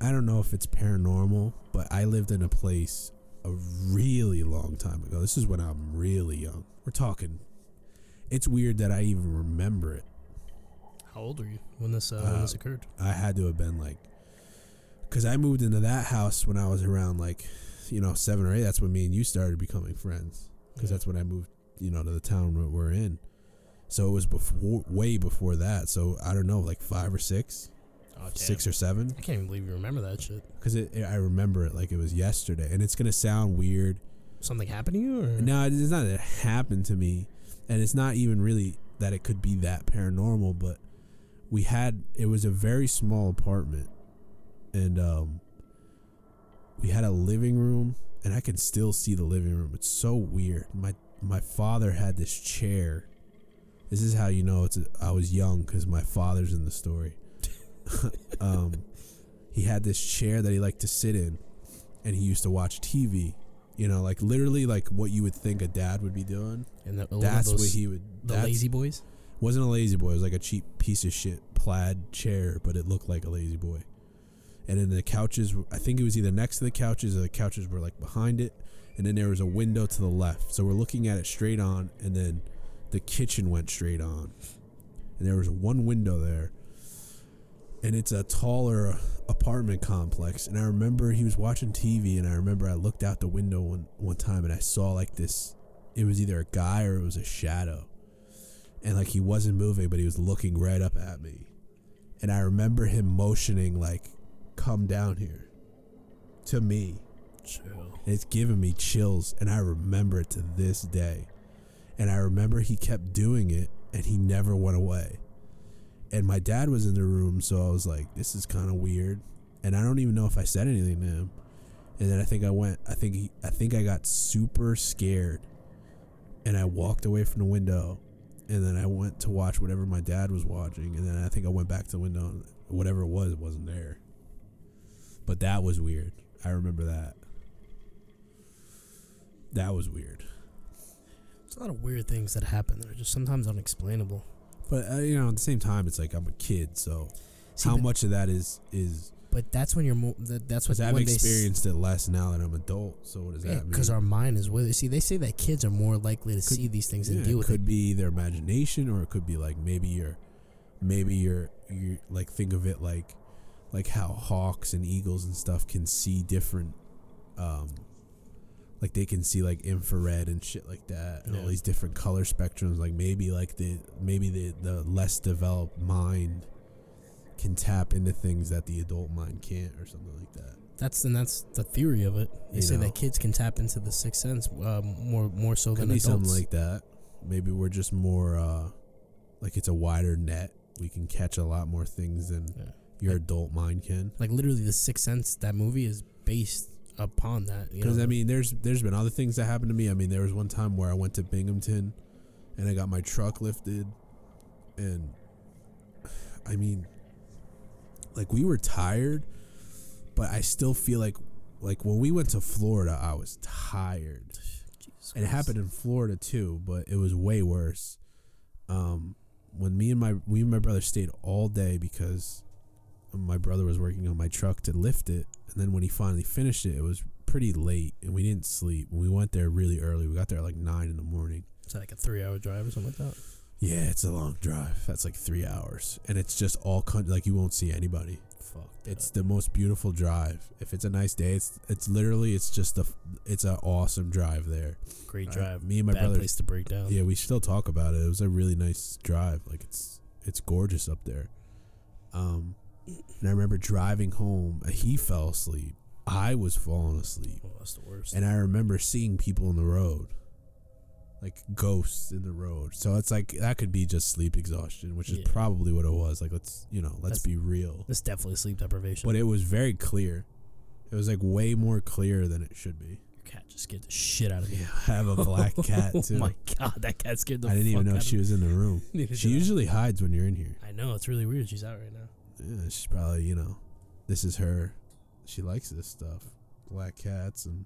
I don't know if it's paranormal, but I lived in a place a really long time ago. This is when I'm really young. We're talking. It's weird that I even remember it. How old were you when this, uh, uh, when this occurred? I had to have been like, because I moved into that house when I was around like, you know, seven or eight. That's when me and you started becoming friends, because yeah. that's when I moved, you know, to the town we're in. So it was before, way before that. So I don't know, like five or six, oh, six or seven. I can't even believe you remember that shit. Because it, it, I remember it like it was yesterday, and it's gonna sound weird. Something happened to you, or no? It's not that it happened to me, and it's not even really that it could be that paranormal, but. We had, it was a very small apartment, and um, we had a living room, and I can still see the living room. It's so weird. My my father had this chair. This is how you know it's. A, I was young because my father's in the story. um, he had this chair that he liked to sit in, and he used to watch T V. You know, like literally like what you would think a dad would be doing. And the, that's those, what he would. The Lazy Boys? Wasn't a Lazy Boy. It was like a cheap piece of shit plaid chair, but it looked like a Lazy Boy. And then the couches, I think it was either next to the couches or the couches were like behind it. And then there was a window to the left. So we're looking at it straight on. And then the kitchen went straight on. And there was one window there. And it's a taller apartment complex. And I remember he was watching T V. And I remember I looked out the window one, one time and I saw like this. It was either a guy or it was a shadow. And, like, he wasn't moving, but he was looking right up at me. And I remember him motioning, like, come down here to me. Chill. It's giving me chills, and I remember it to this day. And I remember he kept doing it, and he never went away. And my dad was in the room, so I was like, this is kind of weird. And I don't even know if I said anything to him. And then I think I went, I think he, I think I got super scared. And I walked away from the window. And then I went to watch whatever my dad was watching. And then I think I went back to the window. And whatever it was, it wasn't there. But that was weird. I remember that. That was weird. There's a lot of weird things that happen that are just sometimes unexplainable. But, uh, you know, at the same time, it's like I'm a kid. So See, how much of that is... is But that's when you're... Mo- that, that's what. I've experienced s- it less now that I'm an adult, so what does yeah, that mean? Because our mind is... with it. See, they say that kids are more likely to could, see these things yeah, and deal with it. It could be their imagination, or it could be, like, maybe you're... Maybe you're... you're like, think of it like... Like how hawks and eagles and stuff can see different... Um, like, they can see, like, infrared and shit like that, and yeah. all these different color spectrums. Like, maybe, like, the... Maybe the, the less developed mind... can tap into things that the adult mind can't, or something like that. That's and that's the theory of it. They you say know. that kids can tap into the sixth sense uh, more more so Could than be adults. Something like that. Maybe we're just more uh, like it's a wider net. We can catch a lot more things than yeah. your like, adult mind can. Like literally, the sixth sense. That movie is based upon that. Because I mean, there's there's been other things that happened to me. I mean, there was one time where I went to Binghamton, and I got my truck lifted, and I mean. Like, we were tired, but I still feel like, like, when we went to Florida, I was tired. Jesus and it Christ. happened in Florida, too, but it was way worse. Um, when me and my, we and my brother stayed all day because my brother was working on my truck to lift it. And then when he finally finished it, it was pretty late, and we didn't sleep. We went there really early. We got there at, like, nine in the morning. Is that, like, a three-hour drive or something like that? Yeah, it's a long drive. That's like three hours. And it's just all country. Like, you won't see anybody. Fuck. It's the most beautiful drive. If it's a nice day, it's it's literally, it's just a, it's an awesome drive there. Great drive. Uh, me and my Bad brother. Bad place to break down. Yeah, we still talk about it. It was a really nice drive. Like, it's it's gorgeous up there. Um, and I remember driving home. He fell asleep. I was falling asleep. Oh, that's the worst. And I remember seeing people on the road. Like ghosts in the road. So it's like that could be just sleep exhaustion, which is yeah. probably what it was. Like, let's, you know, let's That's, be real. That's definitely sleep deprivation. But it was very clear. It was like way more clear than it should be. Your cat just scared the shit out of me. Yeah, I have a black cat too. Oh my God, that cat scared the fuck out of me. I didn't even know she was in the room. She usually hides when you're in here. I know, it's really weird. She's out right now. Yeah, she's probably, you know, this is her. She likes this stuff. Black cats, and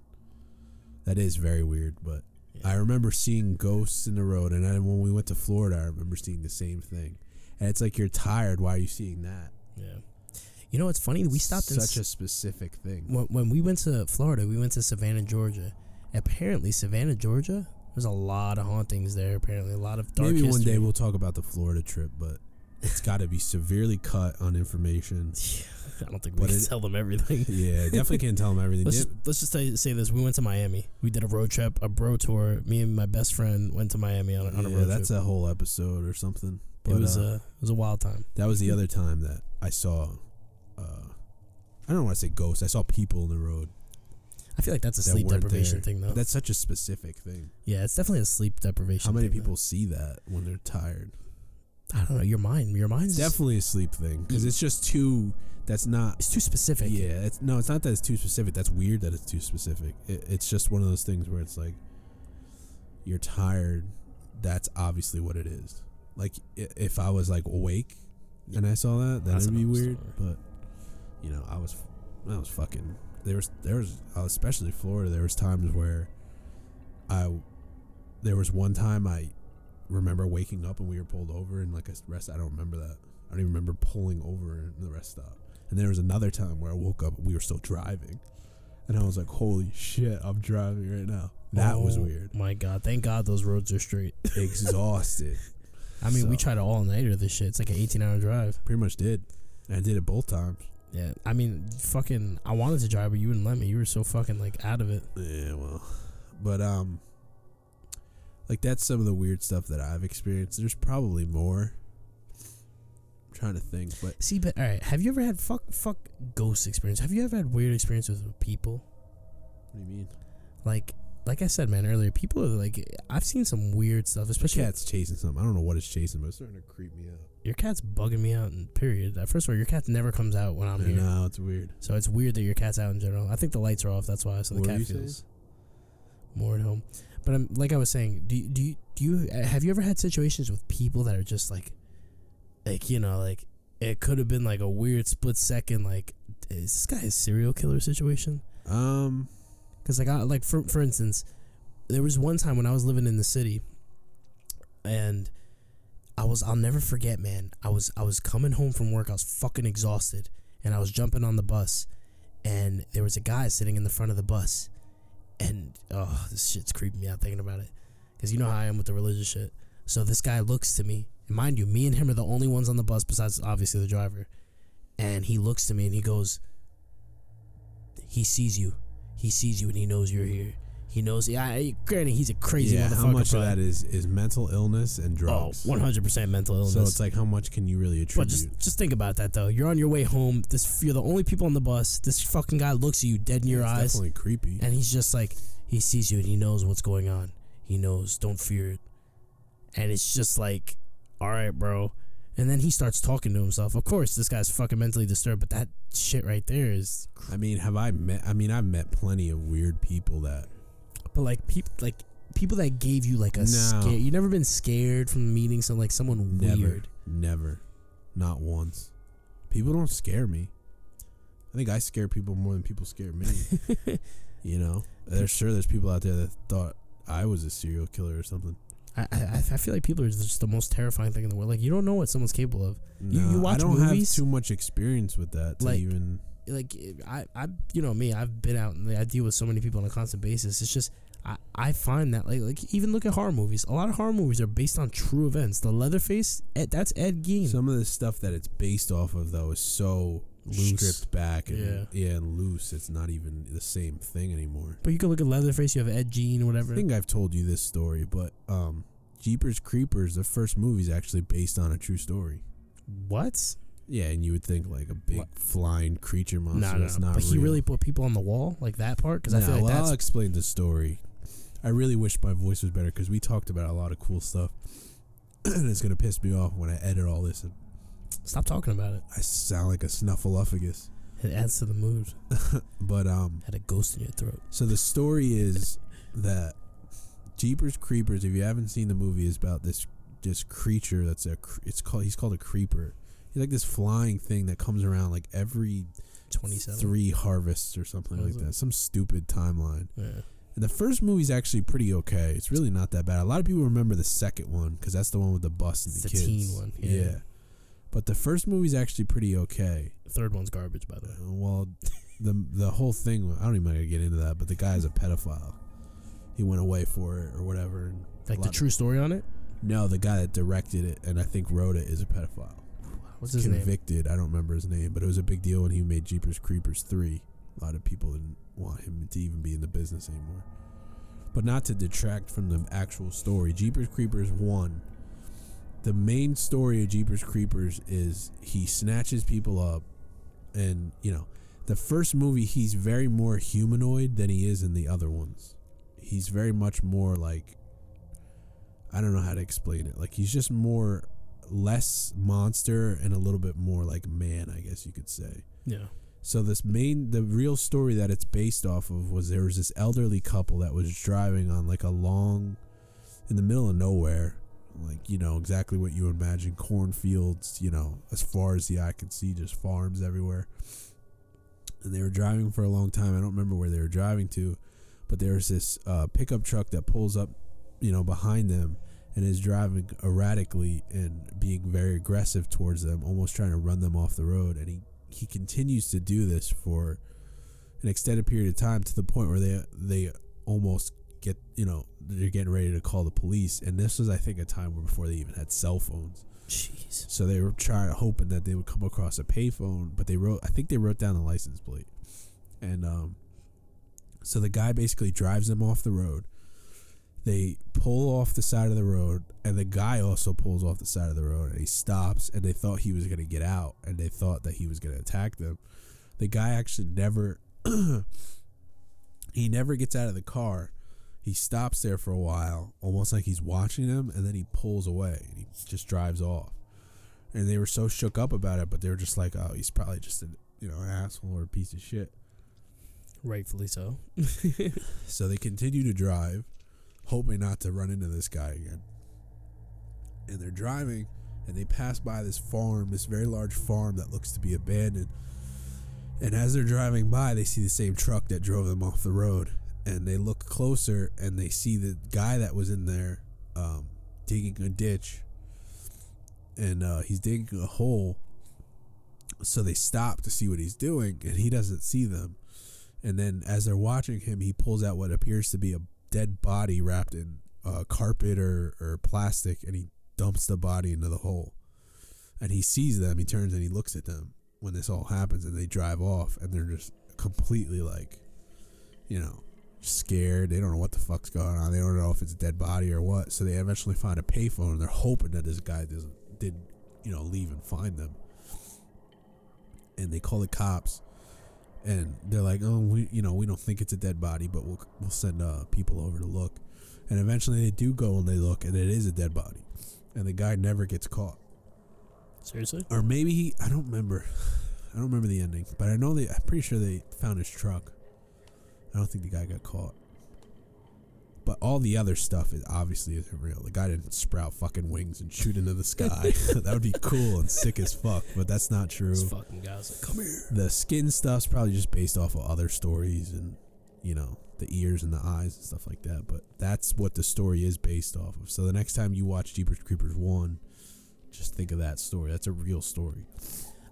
that is very weird, but. Yeah. I remember seeing ghosts in the road, and I, when we went to Florida, I remember seeing the same thing. And it's like, you're tired. Why are you seeing that? Yeah. You know what's funny? We stopped such in such a specific thing. When, when we went to Florida, we went to Savannah, Georgia. Apparently, Savannah, Georgia, there's a lot of hauntings there. Apparently, a lot of dark history. Maybe one day we'll talk about the Florida trip, but it's got to be severely cut on information. Yeah, I don't think we but can it, tell them everything. Yeah, definitely can't tell them everything. Let's just, let's just say, say this. We went to Miami. We did a road trip, a bro tour. Me and my best friend went to Miami on, on yeah, a road trip. Yeah, that's a whole episode or something. But, it was uh, a it was a wild time. That was the other time that I saw, uh, I don't want to say ghosts. I saw people in the road. I feel like that's a that sleep deprivation there. thing, though. But that's such a specific thing. Yeah, it's definitely a sleep deprivation thing. How many thing, people though. see that when they're tired? I don't know. Your mind. Your mind's... definitely a sleep thing. Because it's just too... That's not... It's too specific. Yeah. It's, no, it's not that it's too specific. That's weird that it's too specific. It, it's just one of those things where it's like... You're tired. That's obviously what it is. Like, if I was, like, awake yeah. and I saw that, that would be weird. Story. But, you know, I was... I was fucking... There was... There was... Especially Florida, there was times where I... There was one time I... remember waking up and we were pulled over and like a rest I don't remember that I don't even remember pulling over in the rest stop. And there was another time where I woke up and we were still driving and I was like, holy shit, I'm driving right now. That oh, was weird. My god, thank god those roads are straight. Exhausted. I mean so, we tried an all nighter this shit. It's like an eighteen hour drive. Pretty much did. And I did it both times. Yeah, I mean fucking I wanted to drive but you wouldn't let me. You were so fucking like out of it. Yeah, well but um like, that's some of the weird stuff that I've experienced. There's probably more. I'm trying to think, but... See, but, all right, have you ever had fuck fuck ghost experience? Have you ever had weird experiences with people? What do you mean? Like, like I said, man, earlier, people are, like... I've seen some weird stuff, especially... Your cat's chasing something. I don't know what it's chasing, but it's starting to creep me out. Your cat's bugging me out, and period. First of all, your cat never comes out when I'm I here. No, it's weird. So it's weird that your cat's out in general. I think the lights are off, that's why, so what the cat feels saying? More at home. But I'm, like I was saying, do do you, do you have you ever had situations with people that are just like, like you know, like it could have been like a weird split second, like is this guy a serial killer situation? Um, because like I like for for instance, there was one time when I was living in the city, and I was I'll never forget, man. I was I was coming home from work, I was fucking exhausted, and I was jumping on the bus, and there was a guy sitting in the front of the bus. And, oh, this shit's creeping me out thinking about it. Because you know how I am with the religious shit. So this guy looks to me. And mind you, me and him are the only ones on the bus besides, obviously, the driver. And he looks to me and he goes, he sees you. He sees you and he knows you're here. He knows, yeah, I, granted, he's a crazy yeah, motherfucker. How much probably. of that is, is mental illness and drugs? Oh, one hundred percent mental illness. So it's like, how much can you really attribute? But just, just think about that, though. You're on your way home. This You're the only people on the bus. This fucking guy looks at you dead in your it's eyes. It's definitely creepy. And he's just like, he sees you and he knows what's going on. He knows. Don't fear it. And it's just like, all right, bro. And then he starts talking to himself. Of course, this guy's fucking mentally disturbed, but that shit right there is... I mean, have I met... I mean, I've met plenty of weird people that... But like people, like people that gave you like a no. scare. You never been scared from meeting some like someone never, weird. Never, not once. People don't scare me. I think I scare people more than people scare me. You know, there's sure there's people out there that thought I was a serial killer or something. I I, I feel like people are just the most terrifying thing in the world. Like you don't know what someone's capable of. No, you, you watch I don't movies, have too much experience with that to like, even. Like I, I, you know me. I've been out and I deal with so many people on a constant basis. It's just I, I find that like, like even look at horror movies. A lot of horror movies are based on true events. The Leatherface, Ed, that's Ed Gein. Some of the stuff that it's based off of though is so loose. stripped back and yeah. yeah, and loose. It's not even the same thing anymore. But you can look at Leatherface. You have Ed Gein or whatever. I think I've told you this story, but um, Jeepers Creepers, the first movie is actually based on a true story. What? Yeah, and you would think like a big what? flying creature monster. No, no, it's not but real. He really put people on the wall like that part. Because no, I feel like well, that's I'll explain the story. I really wish my voice was better because we talked about a lot of cool stuff, and it's gonna piss me off when I edit all this. And stop talking about it. I sound like a snuffleupagus. It adds to the mood. But um, had a ghost in your throat. So the story is that Jeepers Creepers. If you haven't seen the movie, is about this this creature that's a. It's called. He's called a creeper. He's like this flying thing that comes around like every three harvests or something what like that. It? Some stupid timeline. Yeah. And the first movie's actually pretty okay. It's really not that bad. A lot of people remember the second one because that's the one with the bus and the, the kids. The teen one. Yeah. yeah. But the first movie's actually pretty okay. The third one's garbage, by the way. Well, the the whole thing, I don't even want to get into that, but the guy's a pedophile. He went away for it or whatever. And like the true of, story on it? No, the guy that directed it and I think wrote it is a pedophile. What's his Convicted, name? I don't remember his name, but it was a big deal when he made Jeepers Creepers three. A lot of people didn't want him to even be in the business anymore. But not to detract from the actual story, Jeepers Creepers one. The main story of Jeepers Creepers is he snatches people up and, you know, the first movie, he's very more humanoid than he is in the other ones. He's very much more like, I don't know how to explain it. Like, he's just more, less monster and a little bit more like man, I guess you could say. Yeah. So this main, the real story that it's based off of was there was this elderly couple that was driving on like a long, in the middle of nowhere. Like, you know, exactly what you imagine, cornfields, you know, as far as the eye could see, just farms everywhere. And they were driving for a long time. I don't remember where they were driving to, but there's this uh, pickup truck that pulls up, you know, behind them and is driving erratically and being very aggressive towards them, almost trying to run them off the road. And he, he continues to do this for an extended period of time to the point where they they almost get, you know, they're getting ready to call the police. And this was, I think, a time where before they even had cell phones. Jeez. So they were trying, hoping that they would come across a payphone, but they wrote, I think they wrote down the license plate. And um, so the guy basically drives them off the road. They pull off the side of the road, and the guy also pulls off the side of the road, and he stops, and they thought he was going to get out, and they thought that he was going to attack them. The guy actually never, he never gets out of the car. He stops there for a while, almost like he's watching them, and then he pulls away, and he just drives off. And they were so shook up about it, but they were just like, oh, he's probably just an, you know, an asshole or a piece of shit. Rightfully so. So they continue to drive, hoping not to run into this guy again. And they're driving, and they pass by this farm, this very large farm that looks to be abandoned. And as they're driving by, they see the same truck that drove them off the road. And they look closer, and they see the guy that was in there um, digging a ditch. And uh, he's digging a hole. So they stop to see what he's doing, and he doesn't see them. And then as they're watching him, he pulls out what appears to be a dead body wrapped in uh, carpet or, or plastic, and he dumps the body into the hole. And he sees them. He turns, and he looks at them when this all happens, and they drive off, and they're just completely like, you know, scared. They don't know what the fuck's going on. They don't know if it's a dead body or what. So they eventually find a payphone, and they're hoping that this guy doesn't, didn't, you know, leave and find them. And they call the cops, and they're like, "Oh, we, you know, we don't think it's a dead body, but we'll we'll send uh, people over to look." And eventually, they do go and they look, and it is a dead body, and the guy never gets caught. Seriously? Or maybe he, I don't remember. I don't remember the ending, but I know they. I'm pretty sure they found his truck. I don't think the guy got caught. But all the other stuff is obviously isn't real. The guy didn't sprout fucking wings and shoot into the sky. That would be cool and sick as fuck, but that's not true. This fucking guy's like, come here. The skin stuff's probably just based off of other stories and, you know, the ears and the eyes and stuff like that. But that's what the story is based off of. So the next time you watch Jeepers Creepers one, just think of that story. That's a real story.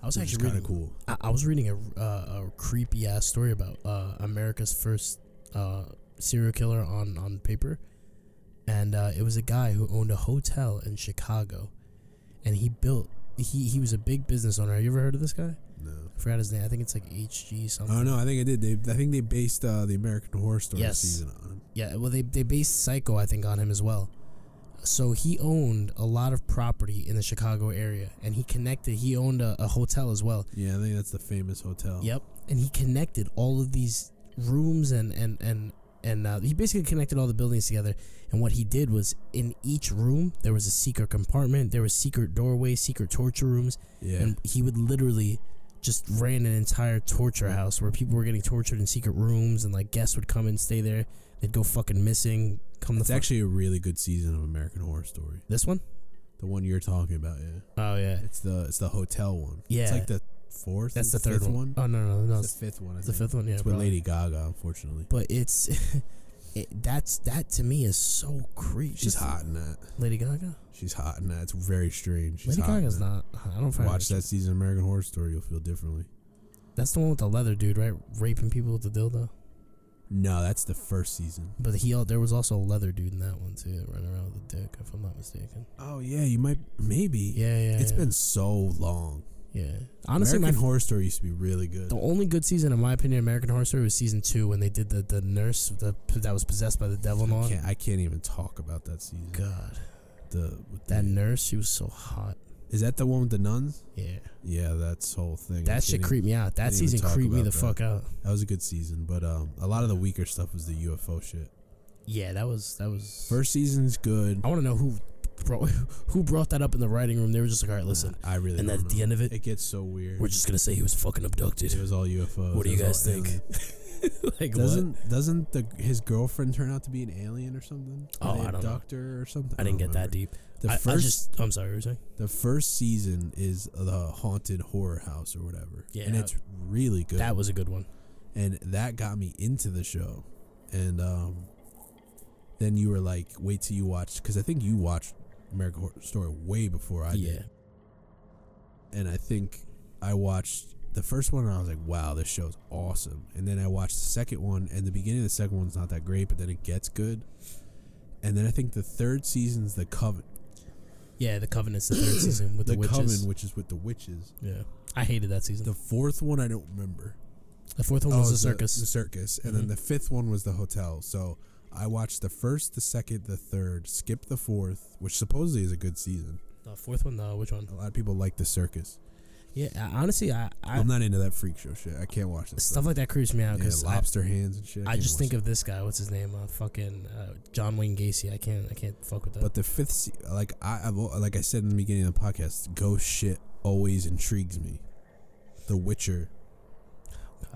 I was Which actually reading cool. I, I was reading a, uh, a creepy ass story about uh, America's first uh, serial killer on, on paper, and uh, it was a guy who owned a hotel in Chicago, and he built he, he was a big business owner. Have you ever heard of this guy? No, I forgot his name. I think it's like H G something. Oh no, I think I did. They I think they based uh, the American Horror Story yes. season on him. Yeah, well they they based Psycho I think on him as well. So he owned a lot of property in the Chicago area, and he connected. He owned a, a hotel as well. Yeah, I think that's the famous hotel. Yep, and he connected all of these rooms, and and and and uh, he basically connected all the buildings together. And what he did was, in each room there was a secret compartment, there was secret doorways, secret torture rooms. Yeah, and he would literally just ran an entire torture house where people were getting tortured in secret rooms, and like guests would come and stay there. They'd go fucking missing. Come the. It's fuck. Actually a really good season of American Horror Story. This one, the one you're talking about, yeah. Oh yeah, it's the it's the hotel one. Yeah, it's like the fourth. That's the third one. one. Oh no no no, it's, it's the fifth one. I it's think. the fifth one. Yeah, it's with Lady Gaga, unfortunately. But it's It, that's that to me is so creepy. She's hot in that. Lady Gaga. She's hot in that. It's very strange. She's Lady hot Gaga's not. I don't find watch that season of American Horror Story. You'll feel differently. That's the one with the leather dude, right? Raping people with the dildo. No, that's the first season. But he there was also a leather dude in that one too, running around with a dick, if I'm not mistaken. Oh yeah, you might maybe. Yeah, yeah. It's yeah. been so long. Yeah, honestly, American Horror Story used to be really good. The only good season, in my opinion, American Horror Story was season two when they did the, the nurse the, that was possessed by the devil and all. I can't, I can't even talk about that season. God, the that the, nurse, she was so hot. Is that the one with the nuns? Yeah, yeah, that's whole thing. That shit creeped me out. That season creeped me the that. fuck out. That was a good season, but um, a lot of the weaker stuff was the U F O shit. Yeah, that was that was first season's good. I want to know who. Bro, who brought that up in the writing room? They were just like, all right, listen. Nah, I really And then at the end of it, it gets so weird. We're just going to say he was fucking abducted. It was all U F Os. What do you guys think? Like, doesn't what? doesn't the, his girlfriend turn out to be an alien or something? Oh, I don't know. Doctor or something? I, I didn't get remember. that deep. The I, first, I just, I'm sorry, what were you saying? The first season is the haunted horror house or whatever. Yeah. And it's really good. That was a good one. And that got me into the show. And um, then you were like, wait till you watch, because I think you watched American Horror Story way before I yeah. did. And I think I watched the first one and I was like, wow, this show's awesome. And then I watched the second one, and the beginning of the second one's not that great, but then it gets good. And then I think the third season's The Covenant. Yeah, The Covenant's the third season with the, the witches. The Covenant, which is with the witches. Yeah. I hated that season. The fourth one, I don't remember. The fourth one oh, was The Circus. The, the Circus. And mm-hmm. then the fifth one was The Hotel. So I watched the first, the second, the third, skipped the fourth, which supposedly is a good season. The fourth one, though, which one? A lot of people like The Circus. Yeah, I, honestly, I, I... I'm not into that freak show shit. I can't watch this. Stuff, stuff. like that creeps me out because... Yeah, lobster I, hands and shit. I, I just think of this guy. What's his name? Uh, fucking uh, John Wayne Gacy. I can't I can't fuck with that. But the fifth... Like I I've, like I said in the beginning of the podcast, ghost shit always intrigues me. The Witcher...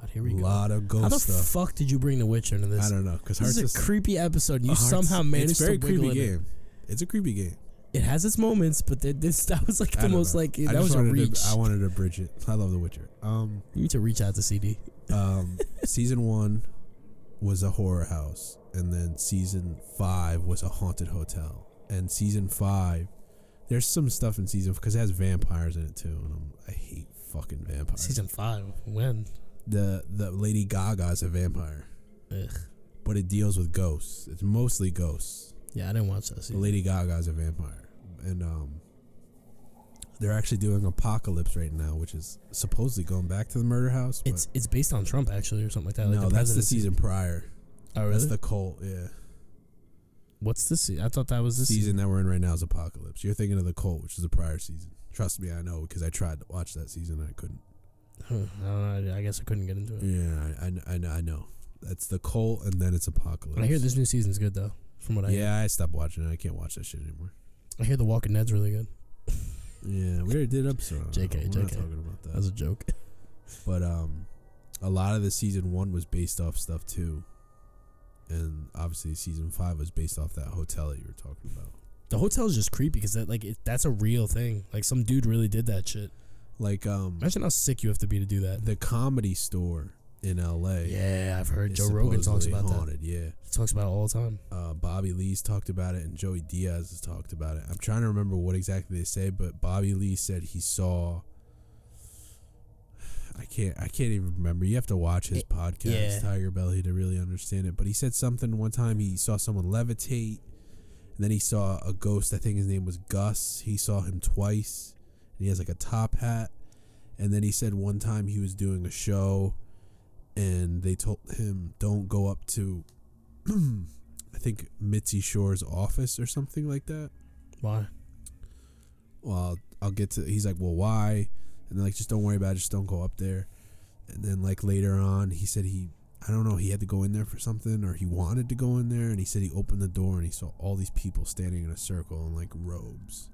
God, here we go. A lot of ghost stuff. How the stuff. fuck did you bring The Witcher into this? I don't know. This is a system, creepy episode. And you somehow managed to wiggle it. It's a very creepy game. It. It's a creepy game. It has its moments, but this that was like the most know. like that was a reach. To, I wanted to bridge it. I love The Witcher. Um, you need to reach out to C D. Um, season one was a horror house, and then season five was a haunted hotel, and season five. There's some stuff in season because it has vampires in it too, and I'm, I hate fucking vampires. Season five when. The the Lady Gaga is a vampire. Ugh. But it deals with ghosts. It's mostly ghosts. Yeah, I didn't watch that season. The Lady Gaga is a vampire. And um, they're actually doing Apocalypse right now, which is supposedly going back to the murder house. It's it's based on Trump, actually, or something like that. No, like the that's the season prior. Oh, really? That's the cult, yeah. What's this? I thought that was the season. Season that we're in right now is Apocalypse. You're thinking of The Cult, which is the prior season. Trust me, I know, because I tried to watch that season and I couldn't. Huh, I don't know, I guess I couldn't get into it. Yeah, I, I, I know. That's The Cult, and then it's Apocalypse. But I hear this new season's good, though, from what I yeah, hear. Yeah, I stopped watching it. I can't watch that shit anymore. I hear The Walking Dead's really good. Yeah, we already did an episode. J K, J K. We're not talking about that. That was a joke. But um, a lot of the season one was based off stuff, too. And obviously season five was based off that hotel that you were talking about. The hotel's just creepy, because that, like, it, that's a real thing. Like, some dude really did that shit. Like um, imagine how sick you have to be to do that. The Comedy Store in L A. Yeah, I've heard Joe Rogan talks about haunted, that. Yeah, he talks about it all the time. Uh, Bobby Lee's talked about it, and Joey Diaz has talked about it. I'm trying to remember what exactly they say, but Bobby Lee said he saw. I can't. I can't even remember. You have to watch his it, podcast, yeah. Tiger Belly, to really understand it. But he said something one time. He saw someone levitate, and then he saw a ghost. I think his name was Gus. He saw him twice. He has like a top hat, and then he said one time he was doing a show, and they told him don't go up to, I think Mitzi Shore's office or something like that. Why? Well, I'll get to. He's like, well, why? And they're like, just don't worry about it. Just don't go up there. And then like later on, he said he, I don't know, he had to go in there for something, or he wanted to go in there, and he said he opened the door and he saw all these people standing in a circle in like robes.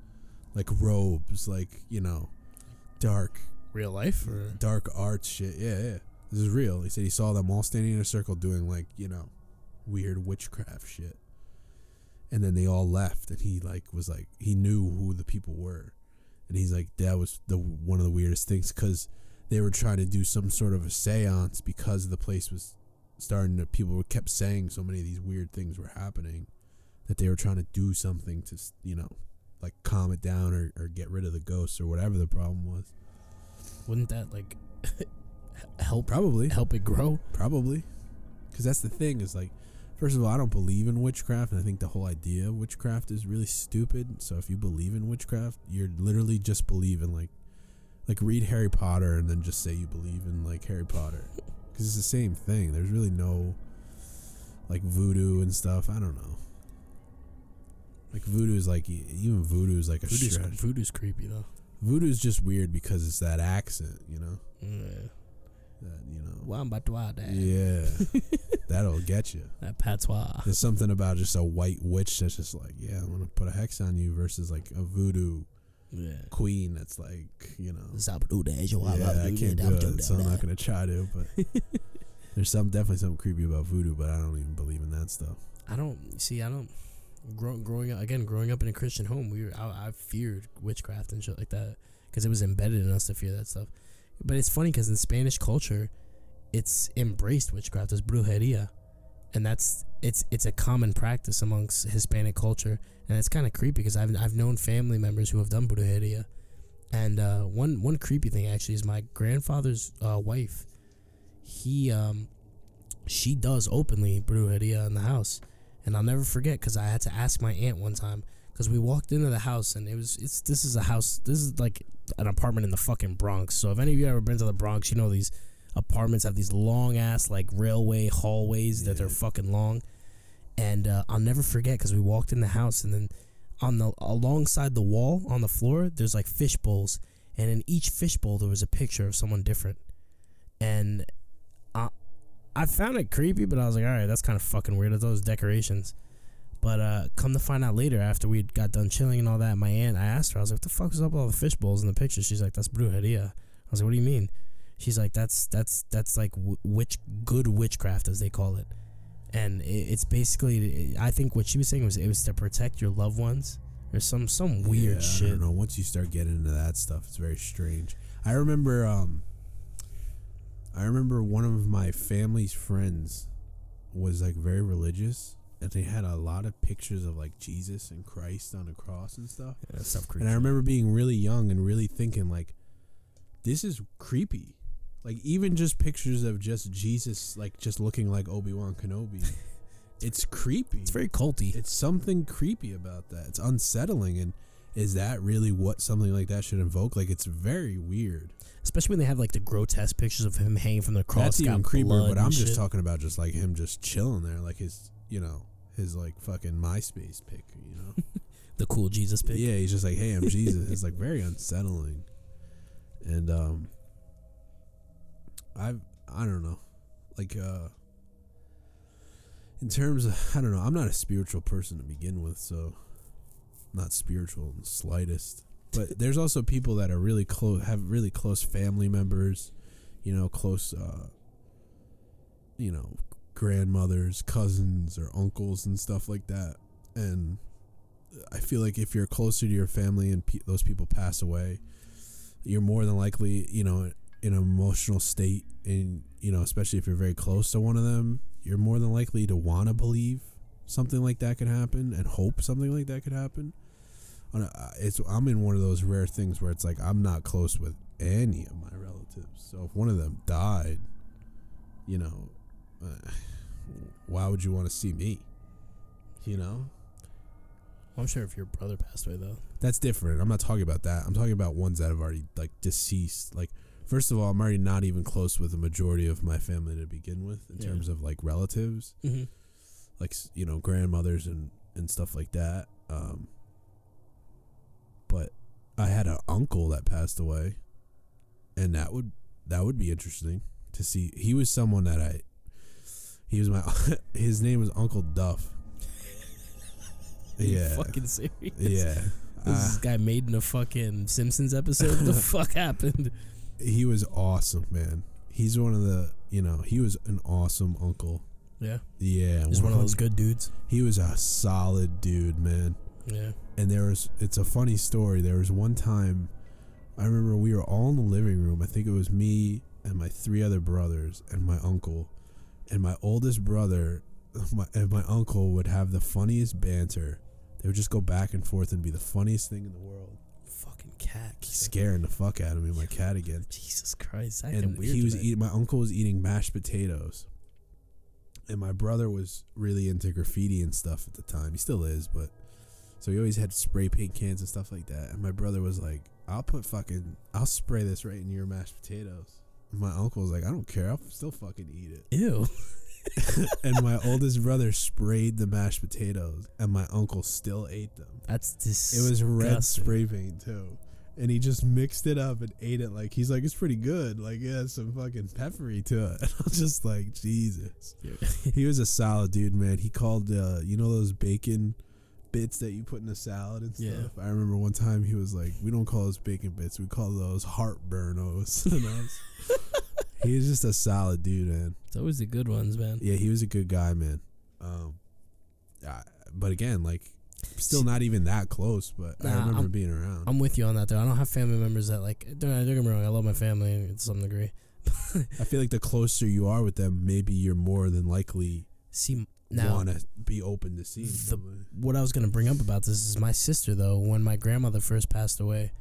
Like robes, like, you know, dark. Real life? Or? Dark arts shit. Yeah, yeah. This is real. He said he saw them all standing in a circle doing, like, you know, weird witchcraft shit. And then they all left, and he, like, was like, he knew who the people were. And he's like, that was the one of the weirdest things, because they were trying to do some sort of a seance because the place was starting to, people were kept saying so many of these weird things were happening that they were trying to do something to, you know, like calm it down or, or get rid of the ghosts or whatever the problem was. Wouldn't that like help? Probably help it grow. Probably, because that's the thing is like, first of all, I don't believe in witchcraft, and I think the whole idea of witchcraft is really stupid. So if you believe in witchcraft, you're literally just believing like, like read Harry Potter and then just say you believe in like Harry Potter, because it's the same thing. There's really no like voodoo and stuff. I don't know. Like voodoo is like even voodoo is like a voodoo's, stretch. Voodoo's creepy though. Voodoo's just weird because it's that accent, you know. Yeah. That, you know. Wamba twa, dad. Yeah. That'll get you. That patois. There's something about just a white witch that's just like, yeah, I'm gonna put a hex on you versus like a voodoo yeah. queen that's like, you know. Yeah, I can't do it, so I'm not gonna try to. But there's some definitely something creepy about voodoo, but I don't even believe in that stuff. I don't see. I don't. Grow, growing up again, growing up in a Christian home, we were, I, I feared witchcraft and shit like that because it was embedded in us to fear that stuff. But it's funny because in Spanish culture, it's embraced witchcraft as brujeria, and that's it's it's a common practice amongst Hispanic culture, and it's kind of creepy because I've I've known family members who have done brujeria, and uh, one one creepy thing actually is my grandfather's uh, wife. He um, she does openly brujeria in the house. And I'll never forget because I had to ask my aunt one time because we walked into the house and it was it's this is a house this is like an apartment in the fucking Bronx. So if any of you ever been to the Bronx, you know these apartments have these long ass like railway hallways yeah. that are fucking long. And uh, I'll never forget because we walked in the house and then on the alongside the wall on the floor there's like fish bowls, and in each fish bowl there was a picture of someone different. And I. I found it creepy, but I was like, all right, that's kind of fucking weird. It's those decorations. But uh, come to find out later, after we got done chilling and all that, my aunt, I asked her, I was like, what the fuck is up with all the fish bowls in the picture? She's like, that's brujeria. I was like, what do you mean? She's like, that's that's that's like w- witch, good witchcraft, as they call it. And it, it's basically, I think what she was saying was it was to protect your loved ones or some, some weird yeah, shit. I don't know. Once you start getting into that stuff, it's very strange. I remember... Um I remember one of my family's friends was like very religious, and they had a lot of pictures of like Jesus and Christ on the cross and stuff. Yeah, that's creepy. And I remember being really young and really thinking like, this is creepy. Like even just pictures of just Jesus, like just looking like Obi-Wan Kenobi. It's creepy. It's very culty. It's something creepy about that. It's unsettling. And is that really what something like that should invoke? Like, it's very weird. Especially when they have, like, the grotesque pictures of him hanging from the cross. That's even creepier, but I'm shit. just talking about just, like, him just chilling there. Like, his, you know, his, like, fucking MySpace pic, you know? The cool Jesus pic. Yeah, he's just like, hey, I'm Jesus. It's, like, very unsettling. And, um, I've, I don't know. Like, uh, in terms of, I don't know, I'm not a spiritual person to begin with, so... Not spiritual in the slightest, but there's also people that are really close, have really close family members, you know, close, uh, you know, grandmothers, cousins, or uncles and stuff like that. And I feel like if you're closer to your family and pe- those people pass away, you're more than likely, you know, in an emotional state, and you know, especially if you're very close to one of them, you're more than likely to want to believe something like that could happen and hope something like that could happen. It's I'm in one of those rare things where it's like I'm not close with any of my relatives, so if one of them died, you know, uh, why would you want to see me? You know, I'm sure if your brother passed away though, that's different. I'm not talking about that. I'm talking about ones that have already like deceased. Like first of all, I'm already not even close with the majority of my family to begin with in yeah. terms of like relatives. Mm-hmm. Like, you know, grandmothers and, and stuff like that. Um, but I had an uncle that passed away, and that would that would be interesting to see. He was someone that I, he was my, his name was Uncle Duff. Yeah. Are you fucking serious? Yeah. Uh, this guy made in a fucking Simpsons episode? What the fuck happened? He was awesome, man. He's one of the, you know, he was an awesome uncle. Yeah. Yeah. He's one, one of those good dudes. He was a solid dude, man. Yeah. And there was, it's a funny story. There was one time, I remember we were all in the living room. I think it was me and my three other brothers and my uncle. and my oldest brother my, and my uncle would have the funniest banter. They would just go back and forth and be the funniest thing in the world. Fucking cat. He's scaring the fuck out of me, my cat again. Jesus Christ. And weird he was eating, my uncle was eating mashed potatoes. And my brother was really into graffiti and stuff at the time. He still is, but... So he always had spray paint cans and stuff like that. And my brother was like, I'll put fucking... I'll spray this right in your mashed potatoes. And my uncle was like, I don't care. I'll still fucking eat it. Ew. And my oldest brother sprayed the mashed potatoes, and my uncle still ate them. That's disgusting. It was red spray paint too, and he just mixed it up and ate it. Like, he's like, it's pretty good. Like, yeah, some fucking peppery to it. And I was just like, Jesus. He was a solid dude, man. He called, uh, you know, those bacon bits that you put in a salad and stuff. Yeah. I remember one time he was like, we don't call those bacon bits. We call those heartburnos. And I was, he was just a solid dude, man. It's always the good ones, man. Yeah, he was a good guy, man. Um, I, but again, like, still not even that close, but nah, I remember I'm, being around. I'm with you on that, though. I don't have family members that, like, don't get me wrong, I love my family to some degree. I feel like the closer you are with them, maybe you're more than likely see, now, want to be open to seeing them. What I was going to bring up about this is my sister, though, when my grandmother first passed away,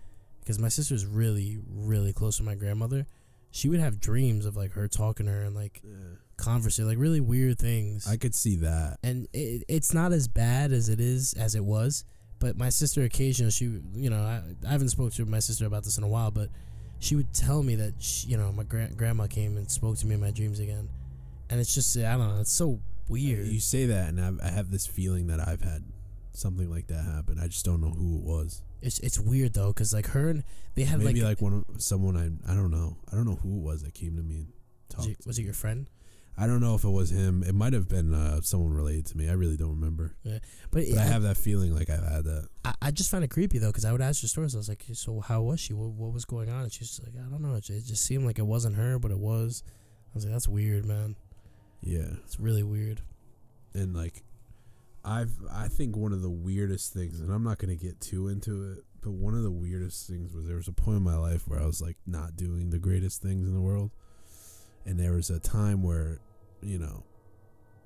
because my sister's really, really close to my grandmother. She would have dreams of, like, her talking to her and, like, yeah. conversing, like, really weird things. I could see that. And it, it's not as bad as it is, as it was, but my sister occasionally, she, you know, I, I haven't spoke to my sister about this in a while, but she would tell me that, she, you know, my gra- grandma came and spoke to me in my dreams again. And it's just, I don't know, it's so weird. You say that, and I've, I have this feeling that I've had something like that happen. I just don't know who it was. It's it's weird though, cause like her and they had maybe like, like one of, someone I I don't know I don't know who it was that came to me and talked. Was it, was it your friend? I don't know if it was him. It might have been uh, someone related to me. I really don't remember. Yeah, but, but I, I have that feeling like I've had that. I, I just found it creepy though, cause I would ask her stories. I was like, so how was she? What what was going on? And she's like, I don't know. It just seemed like it wasn't her, but it was. I was like, that's weird, man. Yeah, it's really weird. And like. I've I think one of the weirdest things, and I'm not going to get too into it, but one of the weirdest things was there was a point in my life where I was like not doing the greatest things in the world, and there was a time where, you know,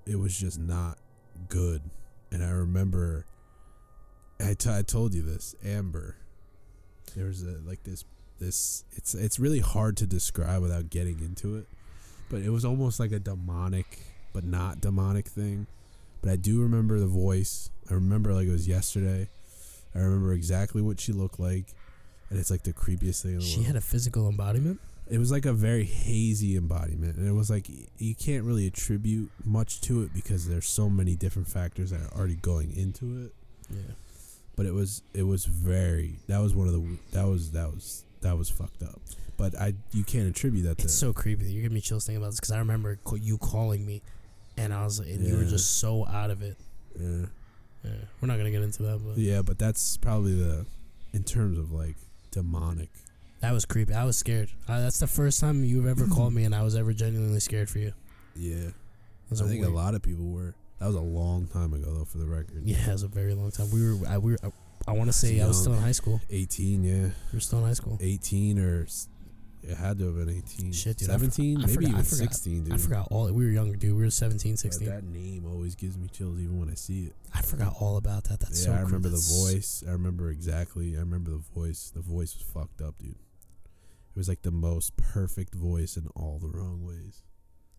it was just not good. And I remember I, t- I told you this, Amber. There was a like this this it's it's really hard to describe without getting into it, but it was almost like a demonic but not demonic thing. But I do remember the voice. I remember like it was yesterday. I remember exactly what she looked like. And it's like the creepiest thing in the world. She had a physical embodiment? It was like a very hazy embodiment. And it was like you can't really attribute much to it because there's so many different factors that are already going into it. Yeah. But it was it was very that was one of the that was that was that was fucked up. But I you can't attribute that to It's so creepy. You're giving me chills thinking about this because I remember you calling me. And I was like, and yeah. you were just so out of it. Yeah. Yeah. We're not going to get into that. But. Yeah, but that's probably the, in terms of like demonic. That was creepy. I was scared. Uh, that's the first time you've ever called me and I was ever genuinely scared for you. Yeah. I think weird. A lot of people were. That was a long time ago, though, for the record. Yeah, it was a very long time. We were, I, we were, I, I want to say young. I was still in high school. eighteen, yeah. We were still in high school. eighteen or... It had to have been eighteen. Shit, dude. seventeen? I forgot, maybe I forgot, even I forgot, sixteen, dude. I forgot all. We were younger, dude. We were seventeen, sixteen. Yeah, that name always gives me chills even when I see it. I forgot all about that. That's yeah, so Yeah, I remember cool. the voice. I remember exactly. I remember the voice. The voice was fucked up, dude. It was like the most perfect voice in all the wrong ways.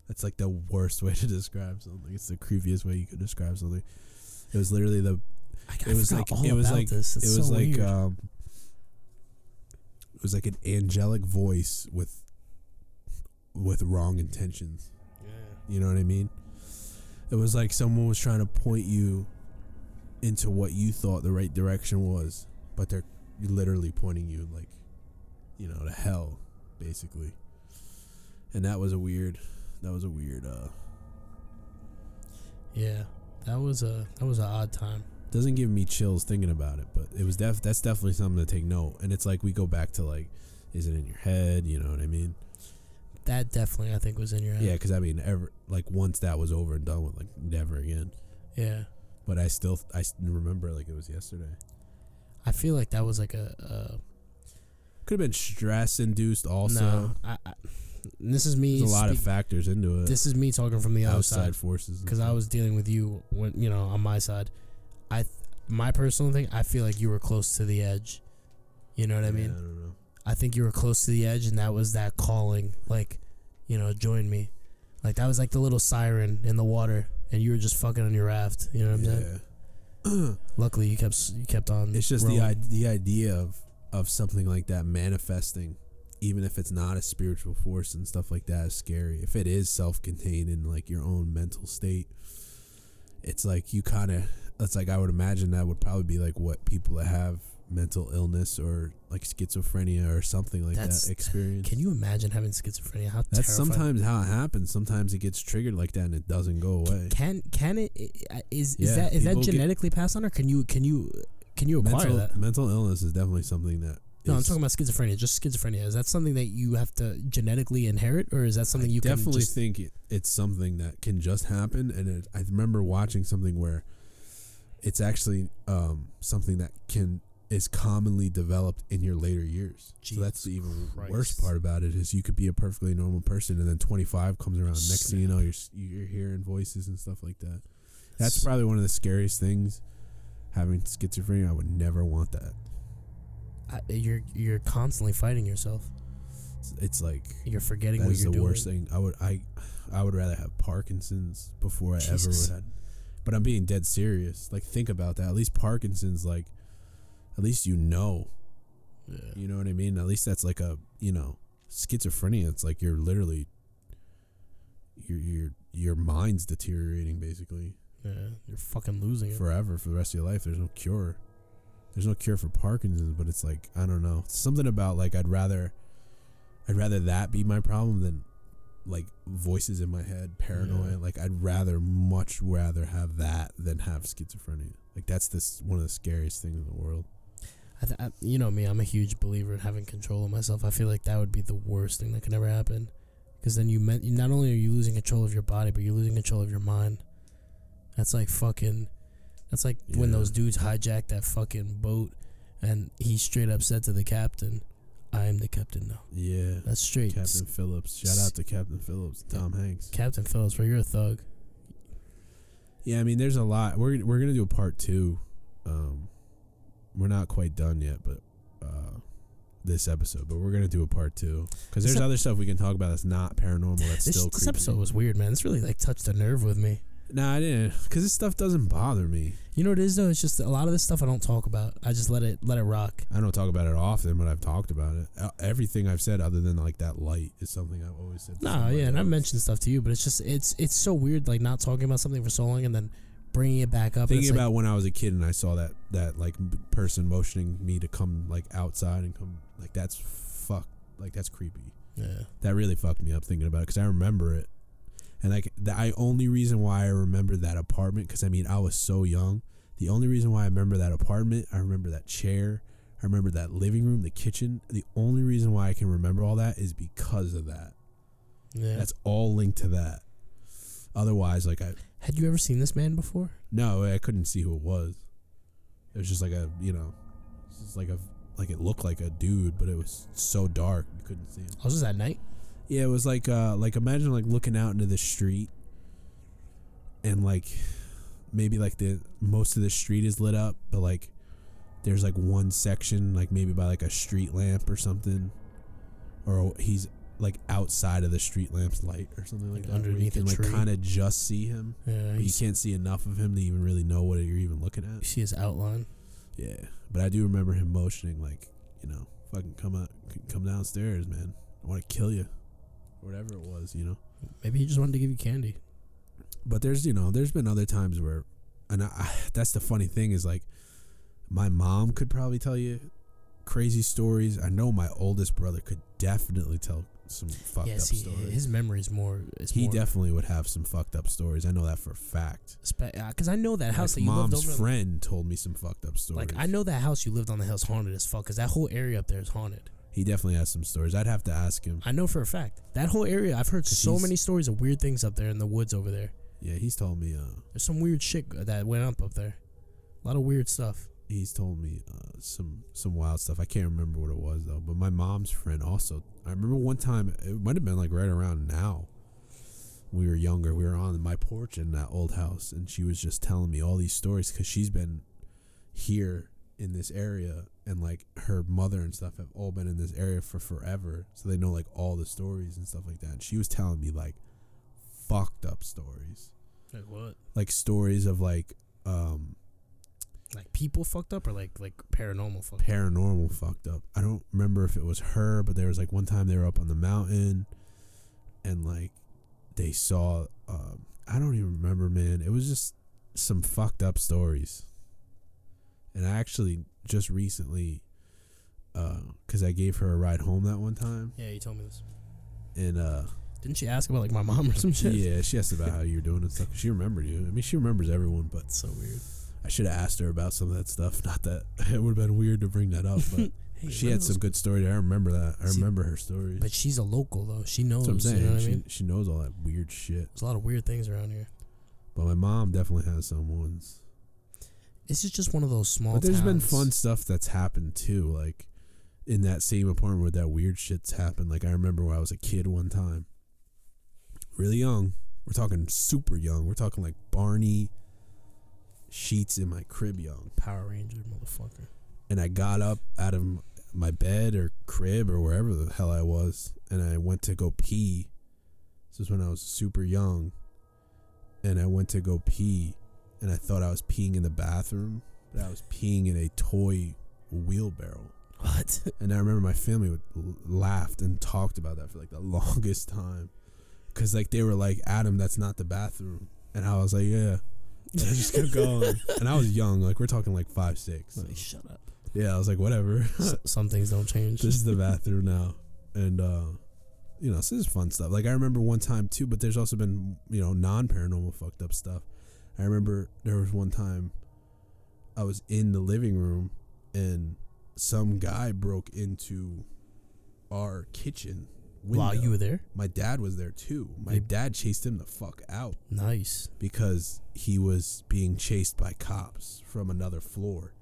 That's like the worst way to describe something. It's the creepiest way you could describe something. It was literally the... I, I it was like all it was about like, this. It's it was so like... Weird. Um, It was like an angelic voice with with wrong intentions. Yeah. You know what I mean? It was like someone was trying to point you into what you thought the right direction was, but they're literally pointing you like, you know, to hell, basically. And that was a weird that was a weird uh Yeah. That was a that was an odd time. Doesn't give me chills thinking about it, but it was def that's definitely something to take note. And it's like we go back to like, is it in your head? You know what I mean? That definitely I think was in your head. Yeah, because I mean, ever like once that was over and done with, like never again. Yeah. But I still I remember like it was yesterday. I feel like that was like a. a Could have been stress induced also. No, I, I And this is me. There's a lot speak, of factors into it. This is me talking from the outside, outside forces, because I was dealing with you when you know on my side. I, th- my personal thing, I feel like you were close to the edge. You know what yeah, I mean? I don't know. I think you were close to the edge, and that was that calling, like, you know, join me, like that was like the little siren in the water, and you were just fucking on your raft. You know what I'm yeah. saying? Luckily, you kept you kept on. It's just rolling. the the idea of, of something like that manifesting, even if it's not a spiritual force and stuff like that, is scary. If it is self-contained in like your own mental state, it's like you kind of. It's like I would imagine that would probably be like what people that have mental illness or like schizophrenia or something like That's, that experience. Can you imagine having schizophrenia? How That's terrifying. Sometimes how it happens. Sometimes it gets triggered like that and it doesn't go away. Can can it is is yeah, that is that genetically get, passed on, or can you can you can you acquire mental, that? Mental illness is definitely something that. No, I'm talking about schizophrenia. Just schizophrenia. Is that something that you have to genetically inherit, or is that something I you definitely can just, think it, it's something that can just happen? And it, I remember watching something where it's actually um, something that can. Is commonly developed in your later years. Jesus so that's the even Christ. worst part about it is you could be a perfectly normal person and then twenty-five comes around. Snap. Next thing you know, you're you're hearing voices and stuff like that. That's so, probably one of the scariest things. Having schizophrenia, I would never want that. I, you're you're constantly fighting yourself. It's, it's like you're forgetting what you're doing. That is the worst thing. I would I I would rather have Parkinson's before I Jesus. ever would. But I'm being dead serious. Like think about that. At least Parkinson's, like. At least you know. Yeah. You know what I mean? At least that's like a, you know, schizophrenia. It's like you're literally, your your your mind's deteriorating basically. Yeah, you're fucking losing it. Forever, for the rest of your life. There's no cure. There's no cure for Parkinson's, but it's like, I don't know. It's something about like I'd rather, I'd rather that be my problem than like voices in my head, paranoia. Yeah. Like I'd rather, much rather have that than have schizophrenia. Like that's this one of the scariest things in the world. I th- I, you know me, I'm a huge believer in having control of myself. I feel like that would be the worst thing that could ever happen, because then you meant not only are you losing control of your body, but you're losing control of your mind. That's like fucking. That's like yeah. when those dudes hijacked that fucking boat, and he straight up said to the captain, "I am the captain now." Yeah, that's straight. Captain S- Phillips. Shout out to Captain Phillips. Tom yeah. Hanks. Captain Phillips, bro, you're a thug. Yeah, I mean, there's a lot. We're we're gonna do a part two. Um, We're not quite done yet, but uh, this episode. But we're gonna do a part two, because there's other stuff we can talk about that's not paranormal. That's this, still creepy. This episode was weird, man. This really like touched a nerve with me. Nah, I didn't, because this stuff doesn't bother me. You know what it is though? It's just a lot of this stuff I don't talk about. I just let it let it rock. I don't talk about it often, but I've talked about it. Everything I've said, other than like that light, is something I've always said. Nah, yeah, and I mentioned stuff to you, but it's just it's it's so weird, like not talking about something for so long and then. Bringing it back up. Thinking about like, when I was a kid and I saw that that like person motioning me to come like outside and come like that's fuck like that's creepy. Yeah, that really fucked me up thinking about it, because I remember it, and like the I only reason why I remember that apartment, because I mean I was so young. The only reason why I remember that apartment, I remember that chair, I remember that living room, the kitchen. The only reason why I can remember all that is because of that. Yeah, that's all linked to that. Otherwise, like I. Had you ever seen this man before? No, I couldn't see who it was. It was just like a, you know, just like a, like it looked like a dude, but it was so dark you couldn't see him. Oh, was this at night? Yeah, it was like, uh, like imagine like looking out into the street, and like, maybe like the most of the street is lit up, but like, there's like one section, like maybe by like a street lamp or something, or he's. Like outside of the street lamp's light or something like, like that, underneath you can a tree. Like kind of just see him. Yeah, but you can't see enough of him to even really know what you're even looking at. You see his outline. Yeah, but I do remember him motioning, like, you know, fucking come out, come downstairs, man. I want to kill you, or whatever it was, you know. Maybe he just wanted to give you candy. But there's, you know, there's been other times where, and I, I, that's the funny thing is like, my mom could probably tell you crazy stories. I know my oldest brother could definitely tell. Some fucked yeah, see, up stories. His memory is more. Is he more, definitely would have some fucked up stories. I know that for a fact. Because I know that like house that you lived on. Mom's friend told me some fucked up stories. Like I know that house you lived on the hill's haunted as fuck. Because that whole area up there is haunted. He definitely has some stories. I'd have to ask him. I know for a fact that whole area. I've heard so many stories of weird things up there in the woods over there. Yeah, he's told me. Uh, There's some weird shit that went up up there. A lot of weird stuff. he's told me uh, some some wild stuff. I can't remember what it was though. But my mom's friend also. I remember one time it might have been like right around now. We were younger. We were on my porch in that old house, and she was just telling me all these stories because she's been here in this area, and like her mother and stuff have all been in this area for forever, so they know like all the stories and stuff like that. And she was telling me like fucked up stories. Like what? Like stories of like. Um, Like people fucked up or like like paranormal fucked paranormal up? Paranormal fucked up. I don't remember if it was her, but there was like one time they were up on the mountain and like they saw, um, I don't even remember, man. It was just some fucked up stories. And I actually just recently, uh, because I gave her a ride home that one time. Yeah, you told me this. And uh, didn't she ask about like my mom or some shit? Yeah, she asked about how you were doing and stuff. She remembered you. I mean, she remembers everyone, but it's so weird. I should have asked her about some of that stuff. Not that it would have been weird to bring that up, but hey, she had some good stories. I remember that. I see, remember her stories. But she's a local, though. She knows. That's what I'm saying. You know what she, I mean? She knows all that weird shit. There's a lot of weird things around here. But my mom definitely has some ones. This is just one of those small. But there's towns. Been fun stuff that's happened too, like in that same apartment where that weird shit's happened. Like I remember when I was a kid one time, really young. We're talking super young. We're talking like Barney. Sheets in my crib young. Power Ranger motherfucker. And I got up out of my bed or crib or wherever the hell I was, and I went to go pee. This is when I was super young. And I went to go pee, and I thought I was peeing in the bathroom, but I was peeing in a toy wheelbarrow. What? And I remember my family would laughed and talked about that for like the longest time, cause like they were like, Adam, that's not the bathroom. And I was like, yeah. And I just kept going. And I was young. Like, we're talking like five, six. So. Like, shut up. Yeah, I was like, whatever. S- some things don't change. This is the bathroom now. And, uh, you know, this is fun stuff. Like, I remember one time, too, but there's also been, you know, non-paranormal fucked up stuff. I remember there was one time I was in the living room and some guy broke into our kitchen window. Wow, you were there? My dad was there too. My Maybe. dad chased him the fuck out. Nice. Because he was being chased by cops from another floor.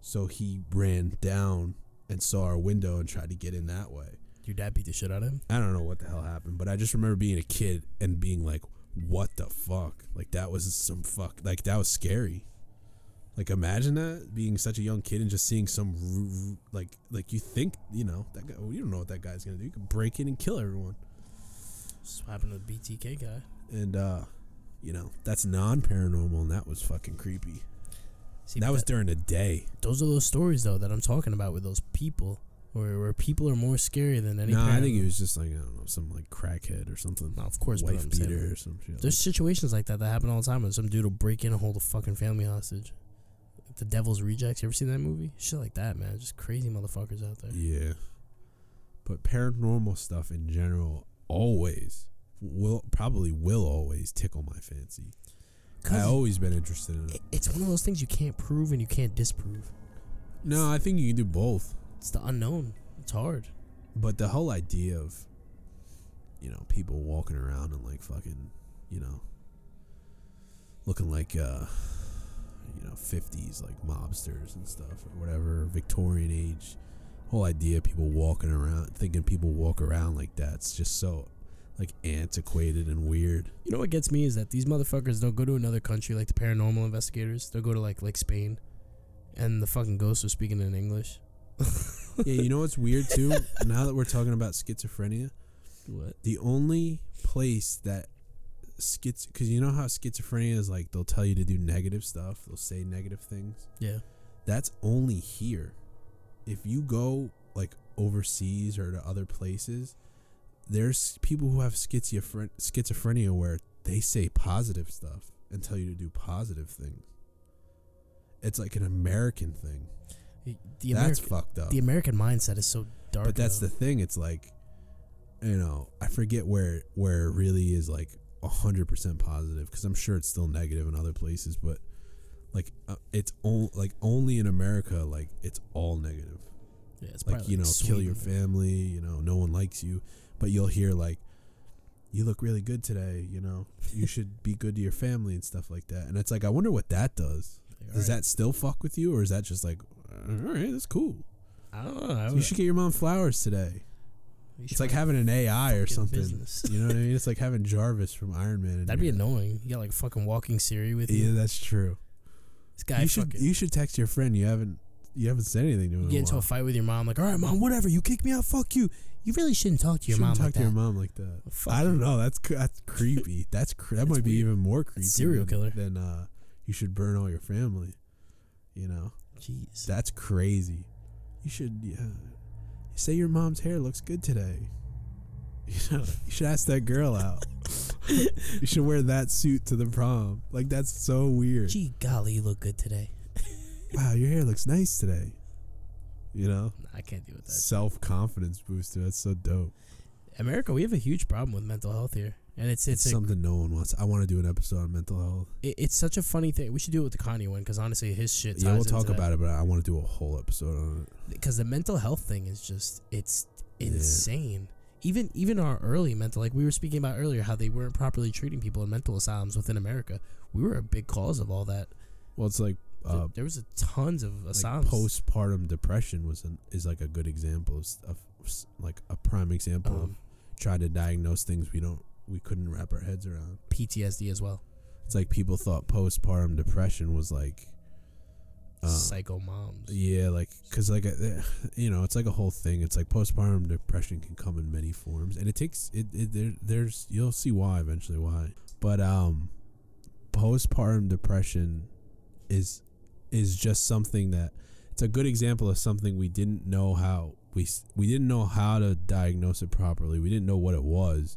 So he ran down and saw our window and tried to get in that way. Your dad beat the shit out of him? I don't know what the hell happened, but I just remember being a kid and being like, what the fuck? Like that was some fuck, like that was scary. Like imagine that, being such a young kid and just seeing some like like you think, you know, that guy, well, you don't know what that guy's gonna do. You can break in and kill everyone. This happened with B T K guy. And uh, you know, that's non-paranormal, and that was fucking creepy. See, that was that, during the day. Those are those stories though that I'm talking about with those people, where where people are more scary than any. No, nah, I think it was just like I don't know, some like crackhead or something. No, of course, wife but I'm beater saying, or some shit. There's like situations like that that happen all the time, when some dude will break in and hold a fucking family hostage. The Devil's Rejects. You ever seen that movie? Shit like that, man. Just crazy motherfuckers out there. Yeah. But paranormal stuff in general always will probably will always tickle my fancy. I've always been interested in it. It's one of those things you can't prove and you can't disprove. No, I think you can do both. It's the unknown. It's hard. But the whole idea of, you know, people walking around and like fucking, you know, looking like uh you know, fifties, like mobsters and stuff or whatever, Victorian age, whole idea of people walking around, thinking people walk around like that's just so, like, antiquated and weird. You know what gets me is that these motherfuckers don't go to another country, like the paranormal investigators. They'll go to, like, like Spain, and the fucking ghosts are speaking in English. Yeah, you know what's weird, too? Now that we're talking about schizophrenia, what? The only place that Schiz because you know how schizophrenia is like they'll tell you to do negative stuff, they'll say negative things. Yeah, that's only here. If you go like overseas or to other places, there's people who have schizophren- schizophrenia where they say positive stuff and tell you to do positive things. It's like an American thing. The Ameri- that's fucked up. The American mindset is so dark. But that's though. The thing. It's like, you know, I forget where where it really is like. one hundred percent positive, because I'm sure it's still negative in other places, but like uh, it's on, like only in America, like it's all negative. Yeah, it's like, you like know, kill your family, you know, no one likes you, but you'll hear like, you look really good today, you know, you should be good to your family and stuff like that. And it's like, I wonder what that does. Like, does right. that still fuck with you, or is that just like, all right, that's cool? I don't know. I so you should get your mom flowers today. It's like having an A I or something. Business. You know what I mean? It's like having Jarvis from Iron Man. That'd be head. annoying. You got like fucking walking Siri with you. Yeah, that's true. This guy. You should you should text your friend. You haven't you haven't said anything to him. You get in into a fight with your mom. Like, all right, mom, whatever. You kick me out. Fuck you. You really shouldn't talk to your shouldn't mom. Talk like to that. your mom like that. Well, I don't know. That's that's creepy. That's cre- that that's might be weird. even more creepy. That's serial killer. Then uh, you should burn all your family. You know. Jeez. That's crazy. You should. Yeah. You say your mom's hair looks good today. You know, you should ask that girl out. You should wear that suit to the prom. Like, that's so weird. Gee golly, you look good today. Wow, your hair looks nice today. You know? Nah, I can't deal with that. Self-confidence booster. That's so dope. America, we have a huge problem with mental health here. And it's it's, it's something a, no one wants. I want to do an episode on mental health. It, it's such a funny thing. We should do it with the Kanye one because honestly, his shit. Ties yeah, we'll talk about that. it, but I want to do a whole episode on it because the mental health thing is just it's insane. Yeah. Even even our early mental, like we were speaking about earlier, how they weren't properly treating people in mental asylums within America. We were a big cause of all that. Well, it's like uh, there was a tons of like asylums. Postpartum depression was an, is like a good example of, of like a prime example um, of trying to diagnose things we don't. We couldn't wrap our heads around. P T S D as well. It's like people thought postpartum depression was like um, psycho moms. Yeah, like because like a, you know, it's like a whole thing. It's like postpartum depression can come in many forms, and it takes it. it there, there's you'll see why eventually why. But um, postpartum depression is is just something that it's a good example of something we didn't know how we we didn't know how to diagnose it properly. We didn't know what it was.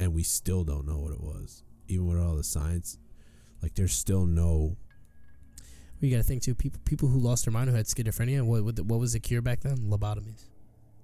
And we still don't know what it was, even with all the science. Like, there's still no. Well, you got to think too. People, people who lost their mind who had schizophrenia. What, what, what was the cure back then? Lobotomies.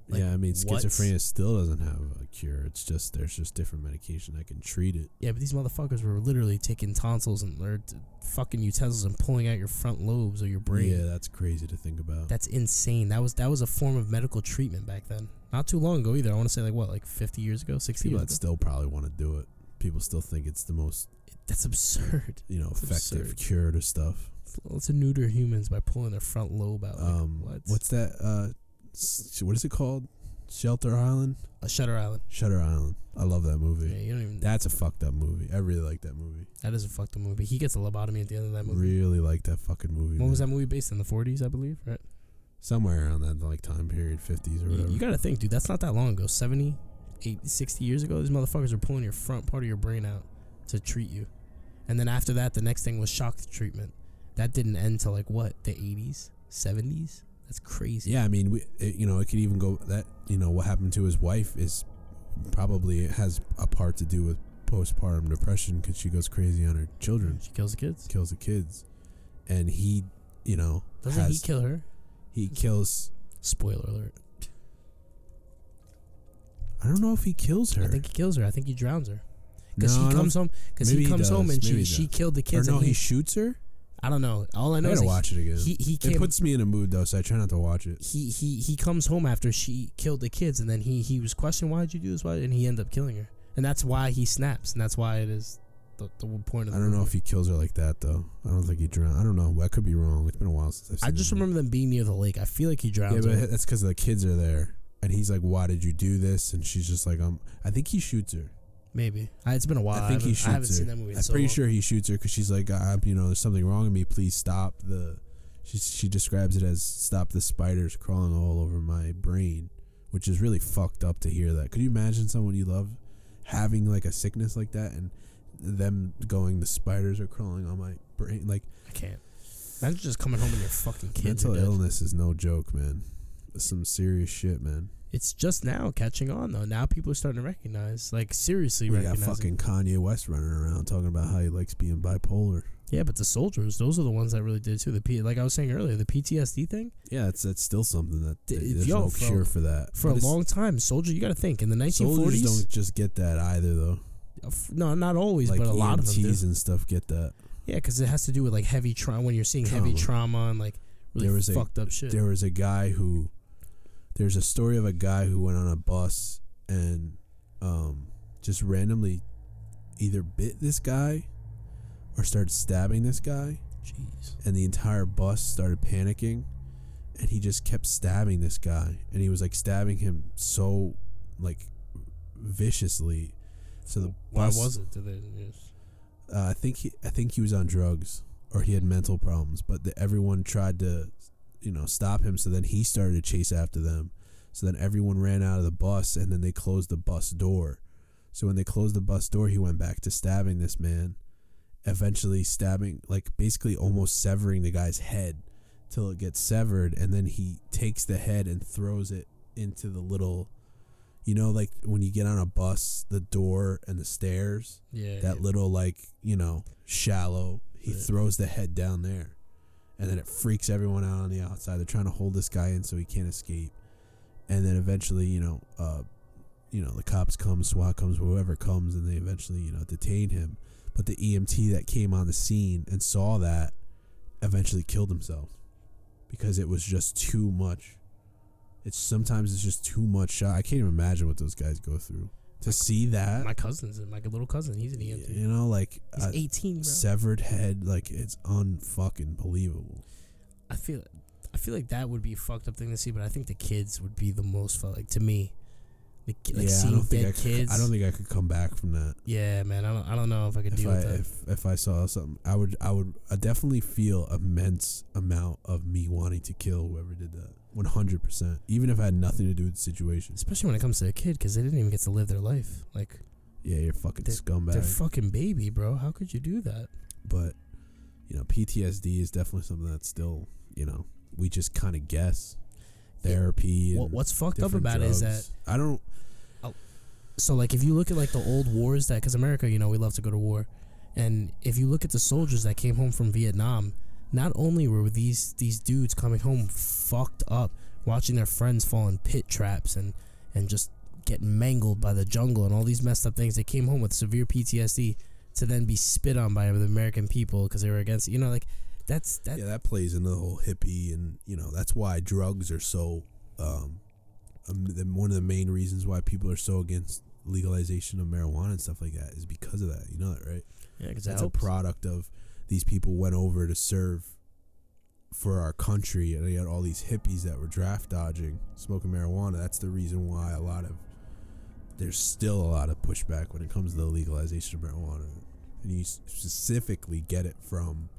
Like, yeah, I mean, what? Schizophrenia still doesn't have a cure. It's just there's just different medication that can treat it. Yeah, but these motherfuckers were literally taking tonsils and or fucking utensils and pulling out your front lobes of your brain. Yeah, that's crazy to think about. That's insane. That was that was a form of medical treatment back then. Not too long ago either. I want to say like what, like fifty years ago, sixty people years ago. People still probably want to do it. People still think it's the most. That's absurd. You know, it's effective absurd. Cure to stuff. Let's neuter humans by pulling their front lobe out. Like, um, what? What's that? Uh, what is it called? Shelter Island. Uh, Shutter Island. Shutter Island. I love that movie. Yeah, you don't even. That's a fucked up movie. I really like that movie. That is a fucked up movie. He gets a lobotomy at the end of that movie. Really like that fucking movie. When was that movie based in the forties, I believe, right? Somewhere around that like time period, fifties or whatever. You gotta think, dude, that's not that long ago. seventy, eighty, sixty years ago, these motherfuckers were pulling your front part of your brain out to treat you. And then after that, the next thing was shock treatment. That didn't end till like what, the eighties, seventies? That's crazy. Yeah, I mean, we, it, you know, it could even go that, you know, what happened to his wife is probably has a part to do with postpartum depression because she goes crazy on her children. She kills the kids. Kills the kids. And he, you know, doesn't has, he kill her? He kills. Spoiler alert. I don't know if he kills her. I think he kills her. I think he drowns her. Because no, he comes home. Because he comes he home and she, she killed the kids. Or no, he, he shoots her. I don't know. All I know I is I gotta watch he, it again. He, he came, it puts me in a mood though, so I try not to watch it. He he he comes home after she killed the kids, and then he he was questioned, "Why did you do this?" Why? And he ended up killing her, and that's why he snaps, and that's why it is the, the point of. I don't know if he kills her like that though. I don't think he drowned. I don't know. I could be wrong. It's been a while since I've seen. I just remember them being near the lake. I feel like he drowned. Yeah, but her. That's because the kids are there, and he's like, "Why did you do this?" And she's just like, "Um, I think he shoots her." Maybe I, it's been a while. I think I he shoots I haven't her. Seen that movie. I'm so pretty long. Sure he shoots her because she's like, I, you know, there's something wrong with me. Please stop the. She she describes it as stop the spiders crawling all over my brain, which is really fucked up to hear that. Could you imagine someone you love having like a sickness like that and them going the spiders are crawling on my brain? Like I can't. Imagine just coming home and your fucking kids. Mental illness is no joke, man. It's some serious shit, man. It's just now catching on, though. Now people are starting to recognize, like, seriously recognizing. We got fucking Kanye West running around talking about how he likes being bipolar. Yeah, but the soldiers, those are the ones that really did, too. The P- Like I was saying earlier, the P T S D thing. Yeah, it's that's still something that it, there's yo, no for, cure for that. For but a long time, soldier, you got to think, in the nineteen forties. Soldiers don't just get that either, though. No, not always, like but a lot of them do. And stuff get that. Yeah, because it has to do with, like, heavy trauma, when you're seeing trauma. heavy trauma and, like, really fucked a, up shit. There was a guy who... There's a story of a guy who went on a bus and um, just randomly either bit this guy or started stabbing this guy. Jeez. And the entire bus started panicking, and he just kept stabbing this guy, and he was like stabbing him so like viciously. So the why bus, was it? Did they just... uh, I think he I think he was on drugs or he had mental problems, but the, everyone tried to, you know, stop him. So then he started to chase after them. So then everyone ran out of the bus, and then they closed the bus door. So when they closed the bus door, he went back to stabbing this man, eventually stabbing, like basically almost severing the guy's head till it gets severed. And then he takes the head and throws it into the little, you know, like when you get on a bus, the door and the stairs, yeah, that yeah. little like, you know, shallow, he yeah. throws the head down there, and then it freaks everyone out on the outside. They're trying to hold this guy in so he can't escape. And then eventually, you know, uh, you know, the cops come, SWAT comes, whoever comes, and they eventually, you know, detain him. But the E M T that came on the scene and saw that eventually killed himself because it was just too much. It's sometimes it's just too much shot. I can't even imagine what those guys go through to my, see that. My cousin's my little cousin. He's an E M T. You know, like he's a eighteen, bro. Severed head. Like it's unfucking believable. I feel it. I feel like that would be a fucked up thing to see, but I think the kids would be the most fun. Like to me, like, yeah, like seeing dead could, kids. I don't think I could come back from that. Yeah, man, I don't. I don't know if I could if deal I, with that. If, if I saw something, I would. I would. I definitely feel immense amount of me wanting to kill whoever did that. One hundred percent. Even if I had nothing to do with the situation. Especially when it comes to a kid, because they didn't even get to live their life. Like, yeah, you're fucking they're, scumbag. They're fucking baby, bro. How could you do that? But, you know, P T S D is definitely something that's still, you know. We just kind of guess. Therapy. And what's fucked up about drugs. It is that I don't. Oh, so like, if you look at like the old wars that, because America, you know, we love to go to war, and if you look at the soldiers that came home from Vietnam, not only were these these dudes coming home fucked up, watching their friends fall in pit traps and and just get mangled by the jungle and all these messed up things, they came home with severe P T S D to then be spit on by the American people because they were against, you know, like. That's that. Yeah, that plays into the whole hippie, and you know that's why drugs are so. Um, one of the main reasons why people are so against legalization of marijuana and stuff like that is because of that. You know that, right? Yeah, because that's a product of these people went over to serve for our country, and you had all these hippies that were draft dodging, smoking marijuana. That's the reason why a lot of there's still a lot of pushback when it comes to the legalization of marijuana, and you specifically get it from.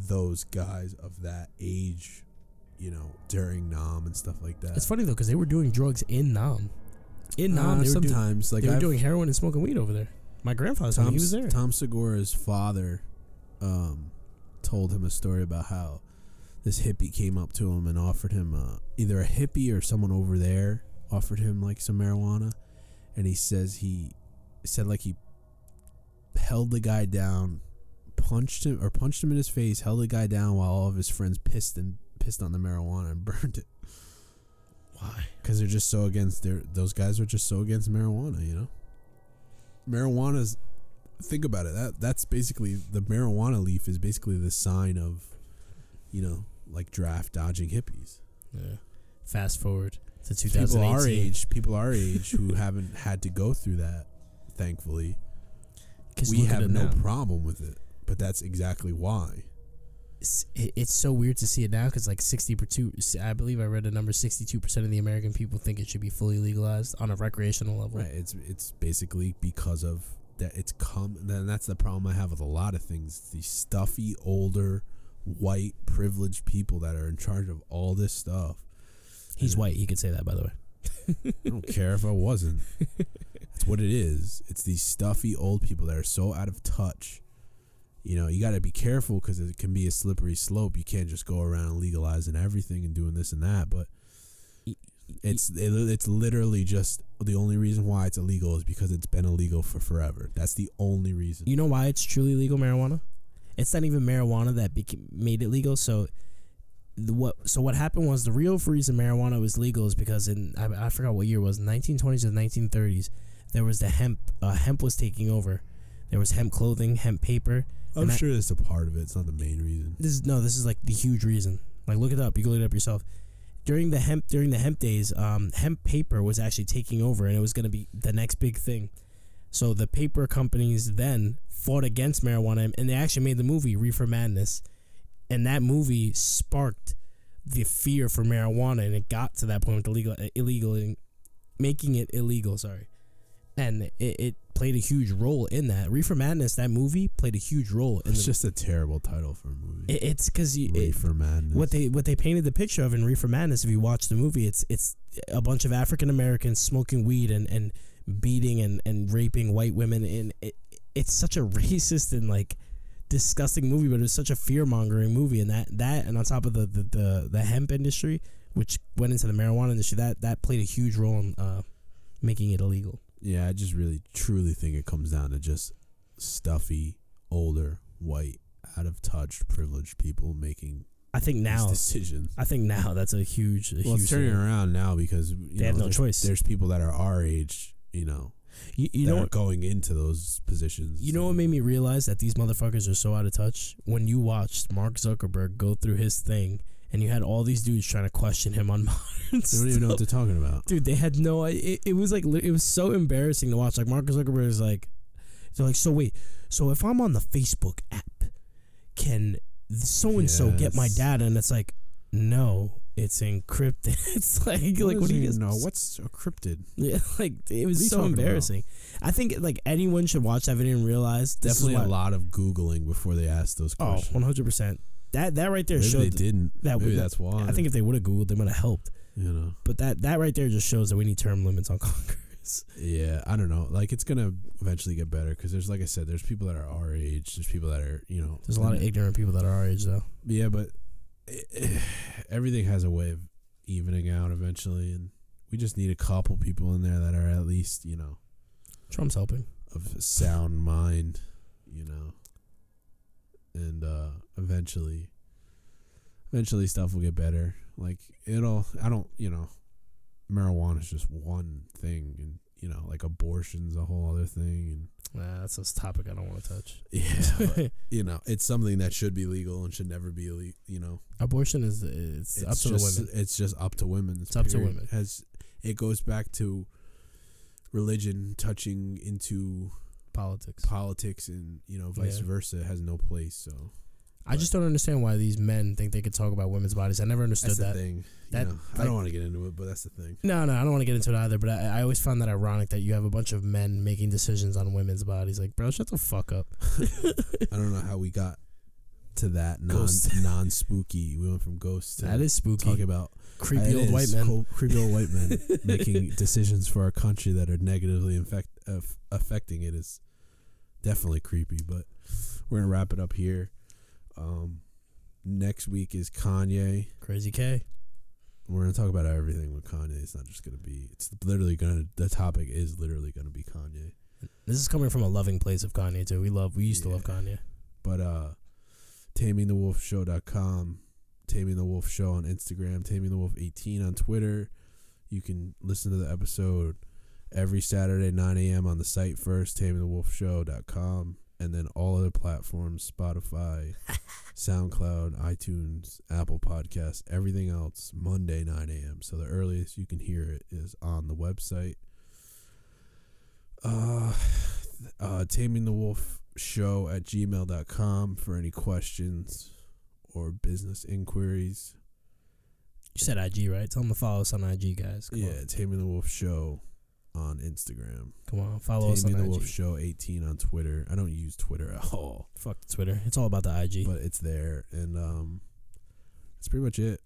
Those guys of that age, you know, during Nam and stuff like that. It's funny though, because they were doing drugs in Nam. In Nam, uh, they sometimes were doing, like they were I've, doing heroin and smoking weed over there. My grandfather's home, he was there. Tom Segura's father, um, told him a story about how this hippie came up to him and offered him uh, either a hippie or someone over there offered him like some marijuana, and he says he said like he held the guy down. Punched him or punched him in his face, held the guy down while all of his friends pissed and pissed on the marijuana and burned it. Why? Because they're just so against their. Those guys are just so against marijuana, you know. Marijuana's. Think about it. That that's basically the marijuana leaf is basically the sign of, you know, like draft dodging hippies. Yeah. Fast forward to two thousand eighteen. People our age, people our age who haven't had to go through that, thankfully. We have no now. problem with it. But that's exactly why. It's, it's so weird to see it now because like sixty percent, I believe I read a number, sixty-two percent of the American people think it should be fully legalized on a recreational level. Right. It's it's basically because of that. It's come. And that's the problem I have with a lot of things. These stuffy, older, white, privileged people that are in charge of all this stuff. He's and white. He could say that, by the way. I don't care if I wasn't. That's what it is. It's these stuffy old people that are so out of touch. You know, you got to be careful because it can be a slippery slope. You can't just go around legalizing everything and doing this and that. But it's it, it's literally just the only reason why it's illegal is because it's been illegal for forever. That's the only reason. You know why it's truly legal marijuana? It's not even marijuana that became, made it legal. So the, what so what happened was the real reason marijuana was legal is because in I, I forgot what year it was, nineteen twenties or nineteen thirties, there was the hemp. Uh, hemp was taking over. There was hemp clothing, hemp paper. I'm sure that's a part of it. It's not the main reason. This is no. This is like the huge reason. Like look it up. You can look it up yourself. During the hemp during the hemp days, um, hemp paper was actually taking over, and it was going to be the next big thing. So the paper companies then fought against marijuana, and they actually made the movie Reefer Madness. And that movie sparked the fear for marijuana, and it got to that point with illegal, illegal, making it illegal, sorry. And it, it played a huge role in that. Reefer Madness, that movie, played a huge role. In it's the, just a terrible title for a movie. It, it's because... Reefer it, Madness. What they what they painted the picture of in Reefer Madness, if you watch the movie, it's it's a bunch of African Americans smoking weed and, and beating and, and raping white women. And it, it's such a racist and, like, disgusting movie, but it was such a fear-mongering movie. And that, that and on top of the, the, the, the hemp industry, which went into the marijuana industry, that, that played a huge role in uh, making it illegal. Yeah, I just really, truly think it comes down to just stuffy, older, white, out-of-touch, privileged people making I think now, decisions. I think now that's a huge... A well, huge it's turning thing. Around now because... You they know, have no there's, choice. There's people that are our age, you know, you, you that know, are going into those positions. You know what made me realize that these motherfuckers are so out of touch? When you watched Mark Zuckerberg go through his thing... And you had all these dudes trying to question him on modern They don't stuff. Even know what they're talking about. Dude, they had no... It, it was like... It was so embarrassing to watch. Like, Mark Zuckerberg is like... They're like, so wait. So if I'm on the Facebook app, can so-and-so yes. get my data? And it's like, no, it's encrypted. It's like... What like, what do you guys know? What's encrypted? Yeah, like, it was so embarrassing. About? I think, like, anyone should watch that video and realize... Definitely a lot of Googling before they ask those questions. Oh, one hundred percent. That that right there Maybe showed they didn't. That Maybe that's why. I think if they would have Googled, they would have helped. You know. But that, that right there just shows that we need term limits on Congress. Yeah, I don't know. Like, it's gonna eventually get better because there's, like I said, there's people that are our age. There's people that are, you know. There's a lot of ignorant people that are our age though. Yeah, but it, it, everything has a way of evening out eventually, and we just need a couple people in there that are at least, you know. Trump's helping. Of sound mind, you know. And uh, eventually, eventually stuff will get better. Like, it'll, I don't, you know, marijuana is just one thing. And, you know, like abortion's a whole other thing. And nah, that's this topic I don't want to touch. Yeah. But, you know, it's something that should be legal and should never be illegal, you know. Abortion is, it's, it's up to just, the women. It's just up to women. It's, it's up to women. It, has, it goes back to religion touching into... Politics, politics, and you know, vice yeah. versa has no place. So, I but. just don't understand why these men think they could talk about women's bodies. I never understood that's the that thing. That you know, I like, don't want to get into it, but that's the thing. No, no, I don't want to get into it either. But I, I always found that ironic that you have a bunch of men making decisions on women's bodies. Like, bro, shut the fuck up. I don't know how we got to that non non spooky. We went from ghosts. To that is spooky. Talking about creepy old white men, cold, creepy old white men making decisions for our country that are negatively infect, uh, affecting it is. Definitely creepy, but we're gonna wrap it up here. Um, next week is Kanye, Crazy K. We're gonna talk about everything with Kanye. It's not just gonna be. It's literally gonna. The topic is literally gonna be Kanye. This is coming from a loving place of Kanye too. We love. We used yeah. to love Kanye. But uh, taming the wolf show dot com, Taming the Wolf Show on Instagram, Taming the Wolf eighteen on Twitter. You can listen to the episode every Saturday, nine a.m. on the site first, taming the wolf show dot com, and then all other platforms, Spotify, SoundCloud, iTunes, Apple Podcasts, everything else, Monday, nine a.m. So the earliest you can hear it is on the website. Uh, uh, taming the wolf show at gmail dot com for any questions or business inquiries. You said I G, right? Tell them to follow us on I G, guys. Come yeah, on. Taming the Wolf Show on Instagram. Come on, follow Taming us on the I G. Wolf Show eighteen on Twitter. I don't use Twitter at all. Fuck Twitter. It's all about the I G. But it's there, and um, that's pretty much it.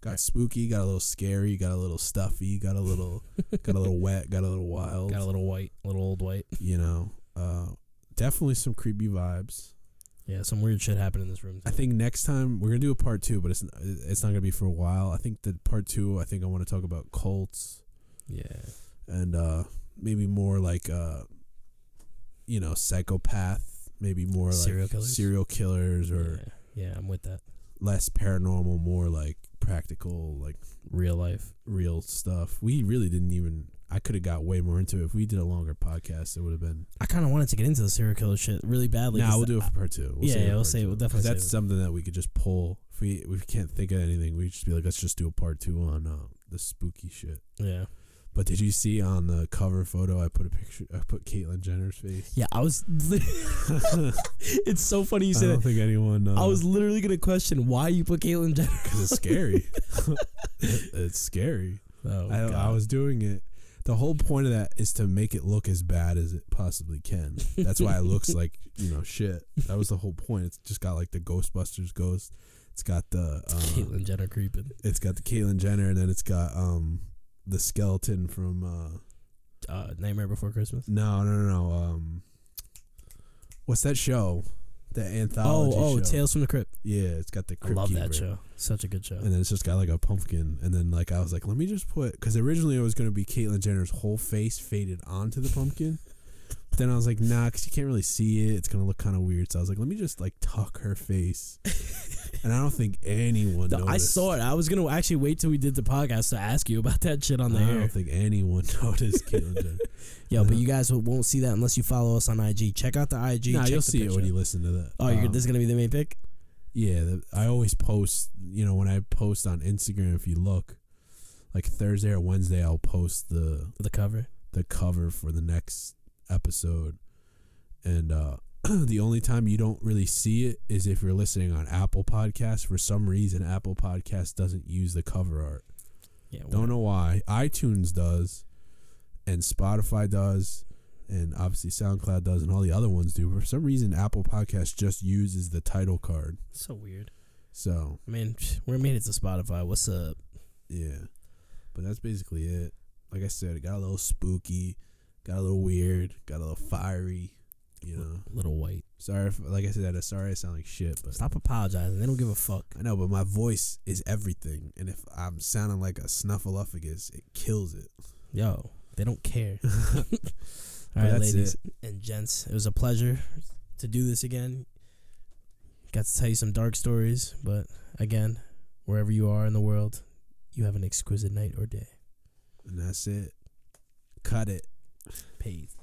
Got right. spooky, got a little scary, got a little stuffy, got a little, got a little wet, got a little wild, got a little white, a little old white. You know, uh, definitely some creepy vibes. Yeah, some weird shit happened in this room too. I think next time we're gonna do a part two, but it's it's not gonna be for a while. I think the part two, I think I want to talk about cults. Yeah. And uh, maybe more like, uh, you know, psychopath. Maybe more serial like killers? serial killers or... Yeah. yeah, I'm with that. Less paranormal, more like practical, like... Real life. Real stuff. We really didn't even... I could have got way more into it. If we did a longer podcast, it would have been... I kind of wanted to get into the serial killer shit really badly. Nah, we'll do it for part two. We'll yeah, yeah, we'll say we'll definitely say that's it. Something that we could just pull. If we, if we can't think of anything, we just be like, let's just do a part two on uh, the spooky shit. Yeah. But did you see on the cover photo, I put a picture, I put Caitlyn Jenner's face. Yeah, I was, it's so funny you said that. I don't think anyone knows. I was literally going to question why you put Caitlyn Jenner. Because it's scary. it, it's scary. Oh, I, God. I was doing it. The whole point of that is to make it look as bad as it possibly can. That's why it looks like, you know, shit. That was the whole point. It's just got like the Ghostbusters ghost. It's got the um, Caitlyn Jenner creeping. It's got the Caitlyn Jenner, and then it's got um the skeleton from uh, uh, Nightmare Before Christmas. No, no, no, no. Um, what's that show? The anthology. Oh, oh, show. Tales from the Crypt. Yeah, it's got the Crypt Keeper. I love that show. Such a good show. And then it's just got like a pumpkin. And then like I was like, let me just put, because originally it was going to be Caitlyn Jenner's whole face faded onto the pumpkin. But then I was like, nah, because you can't really see it. It's going to look kind of weird. So I was like, let me just like tuck her face. And I don't think anyone noticed. I saw it. I was going to actually wait till we did the podcast to ask you about that shit on the I air. I don't think anyone noticed Caitlyn Jenner. Yo, no. But you guys won't see that unless you follow us on I G. Check out the I G. Nah, you'll see picture. It when you listen to that. Oh, um, you're, this is going to be the main pick? Yeah. The, I always post, you know, when I post on Instagram, if you look, like Thursday or Wednesday, I'll post the... The cover? The cover for the next episode. And uh, the only time you don't really see it is if you're listening on Apple Podcasts. For some reason, Apple Podcasts doesn't use the cover art. Yeah, well, don't know why. iTunes does. And Spotify does, and obviously SoundCloud does, and all the other ones do. But for some reason, Apple Podcasts just uses the title card. So weird. So I mean, we're made it to Spotify. What's up? Yeah, but that's basically it. Like I said, it got a little spooky, got a little weird, got a little fiery. You know, a little white. Sorry, if, like I said, I'm sorry I sound like shit. But stop apologizing. They don't give a fuck. I know, but my voice is everything, and if I'm sounding like a snuffleupagus, it kills it. Yo. They don't care. All right, ladies it. and gents, it was a pleasure to do this again. Got to tell you some dark stories, but again, wherever you are in the world, you have an exquisite night or day. And that's it. Cut it. Peace.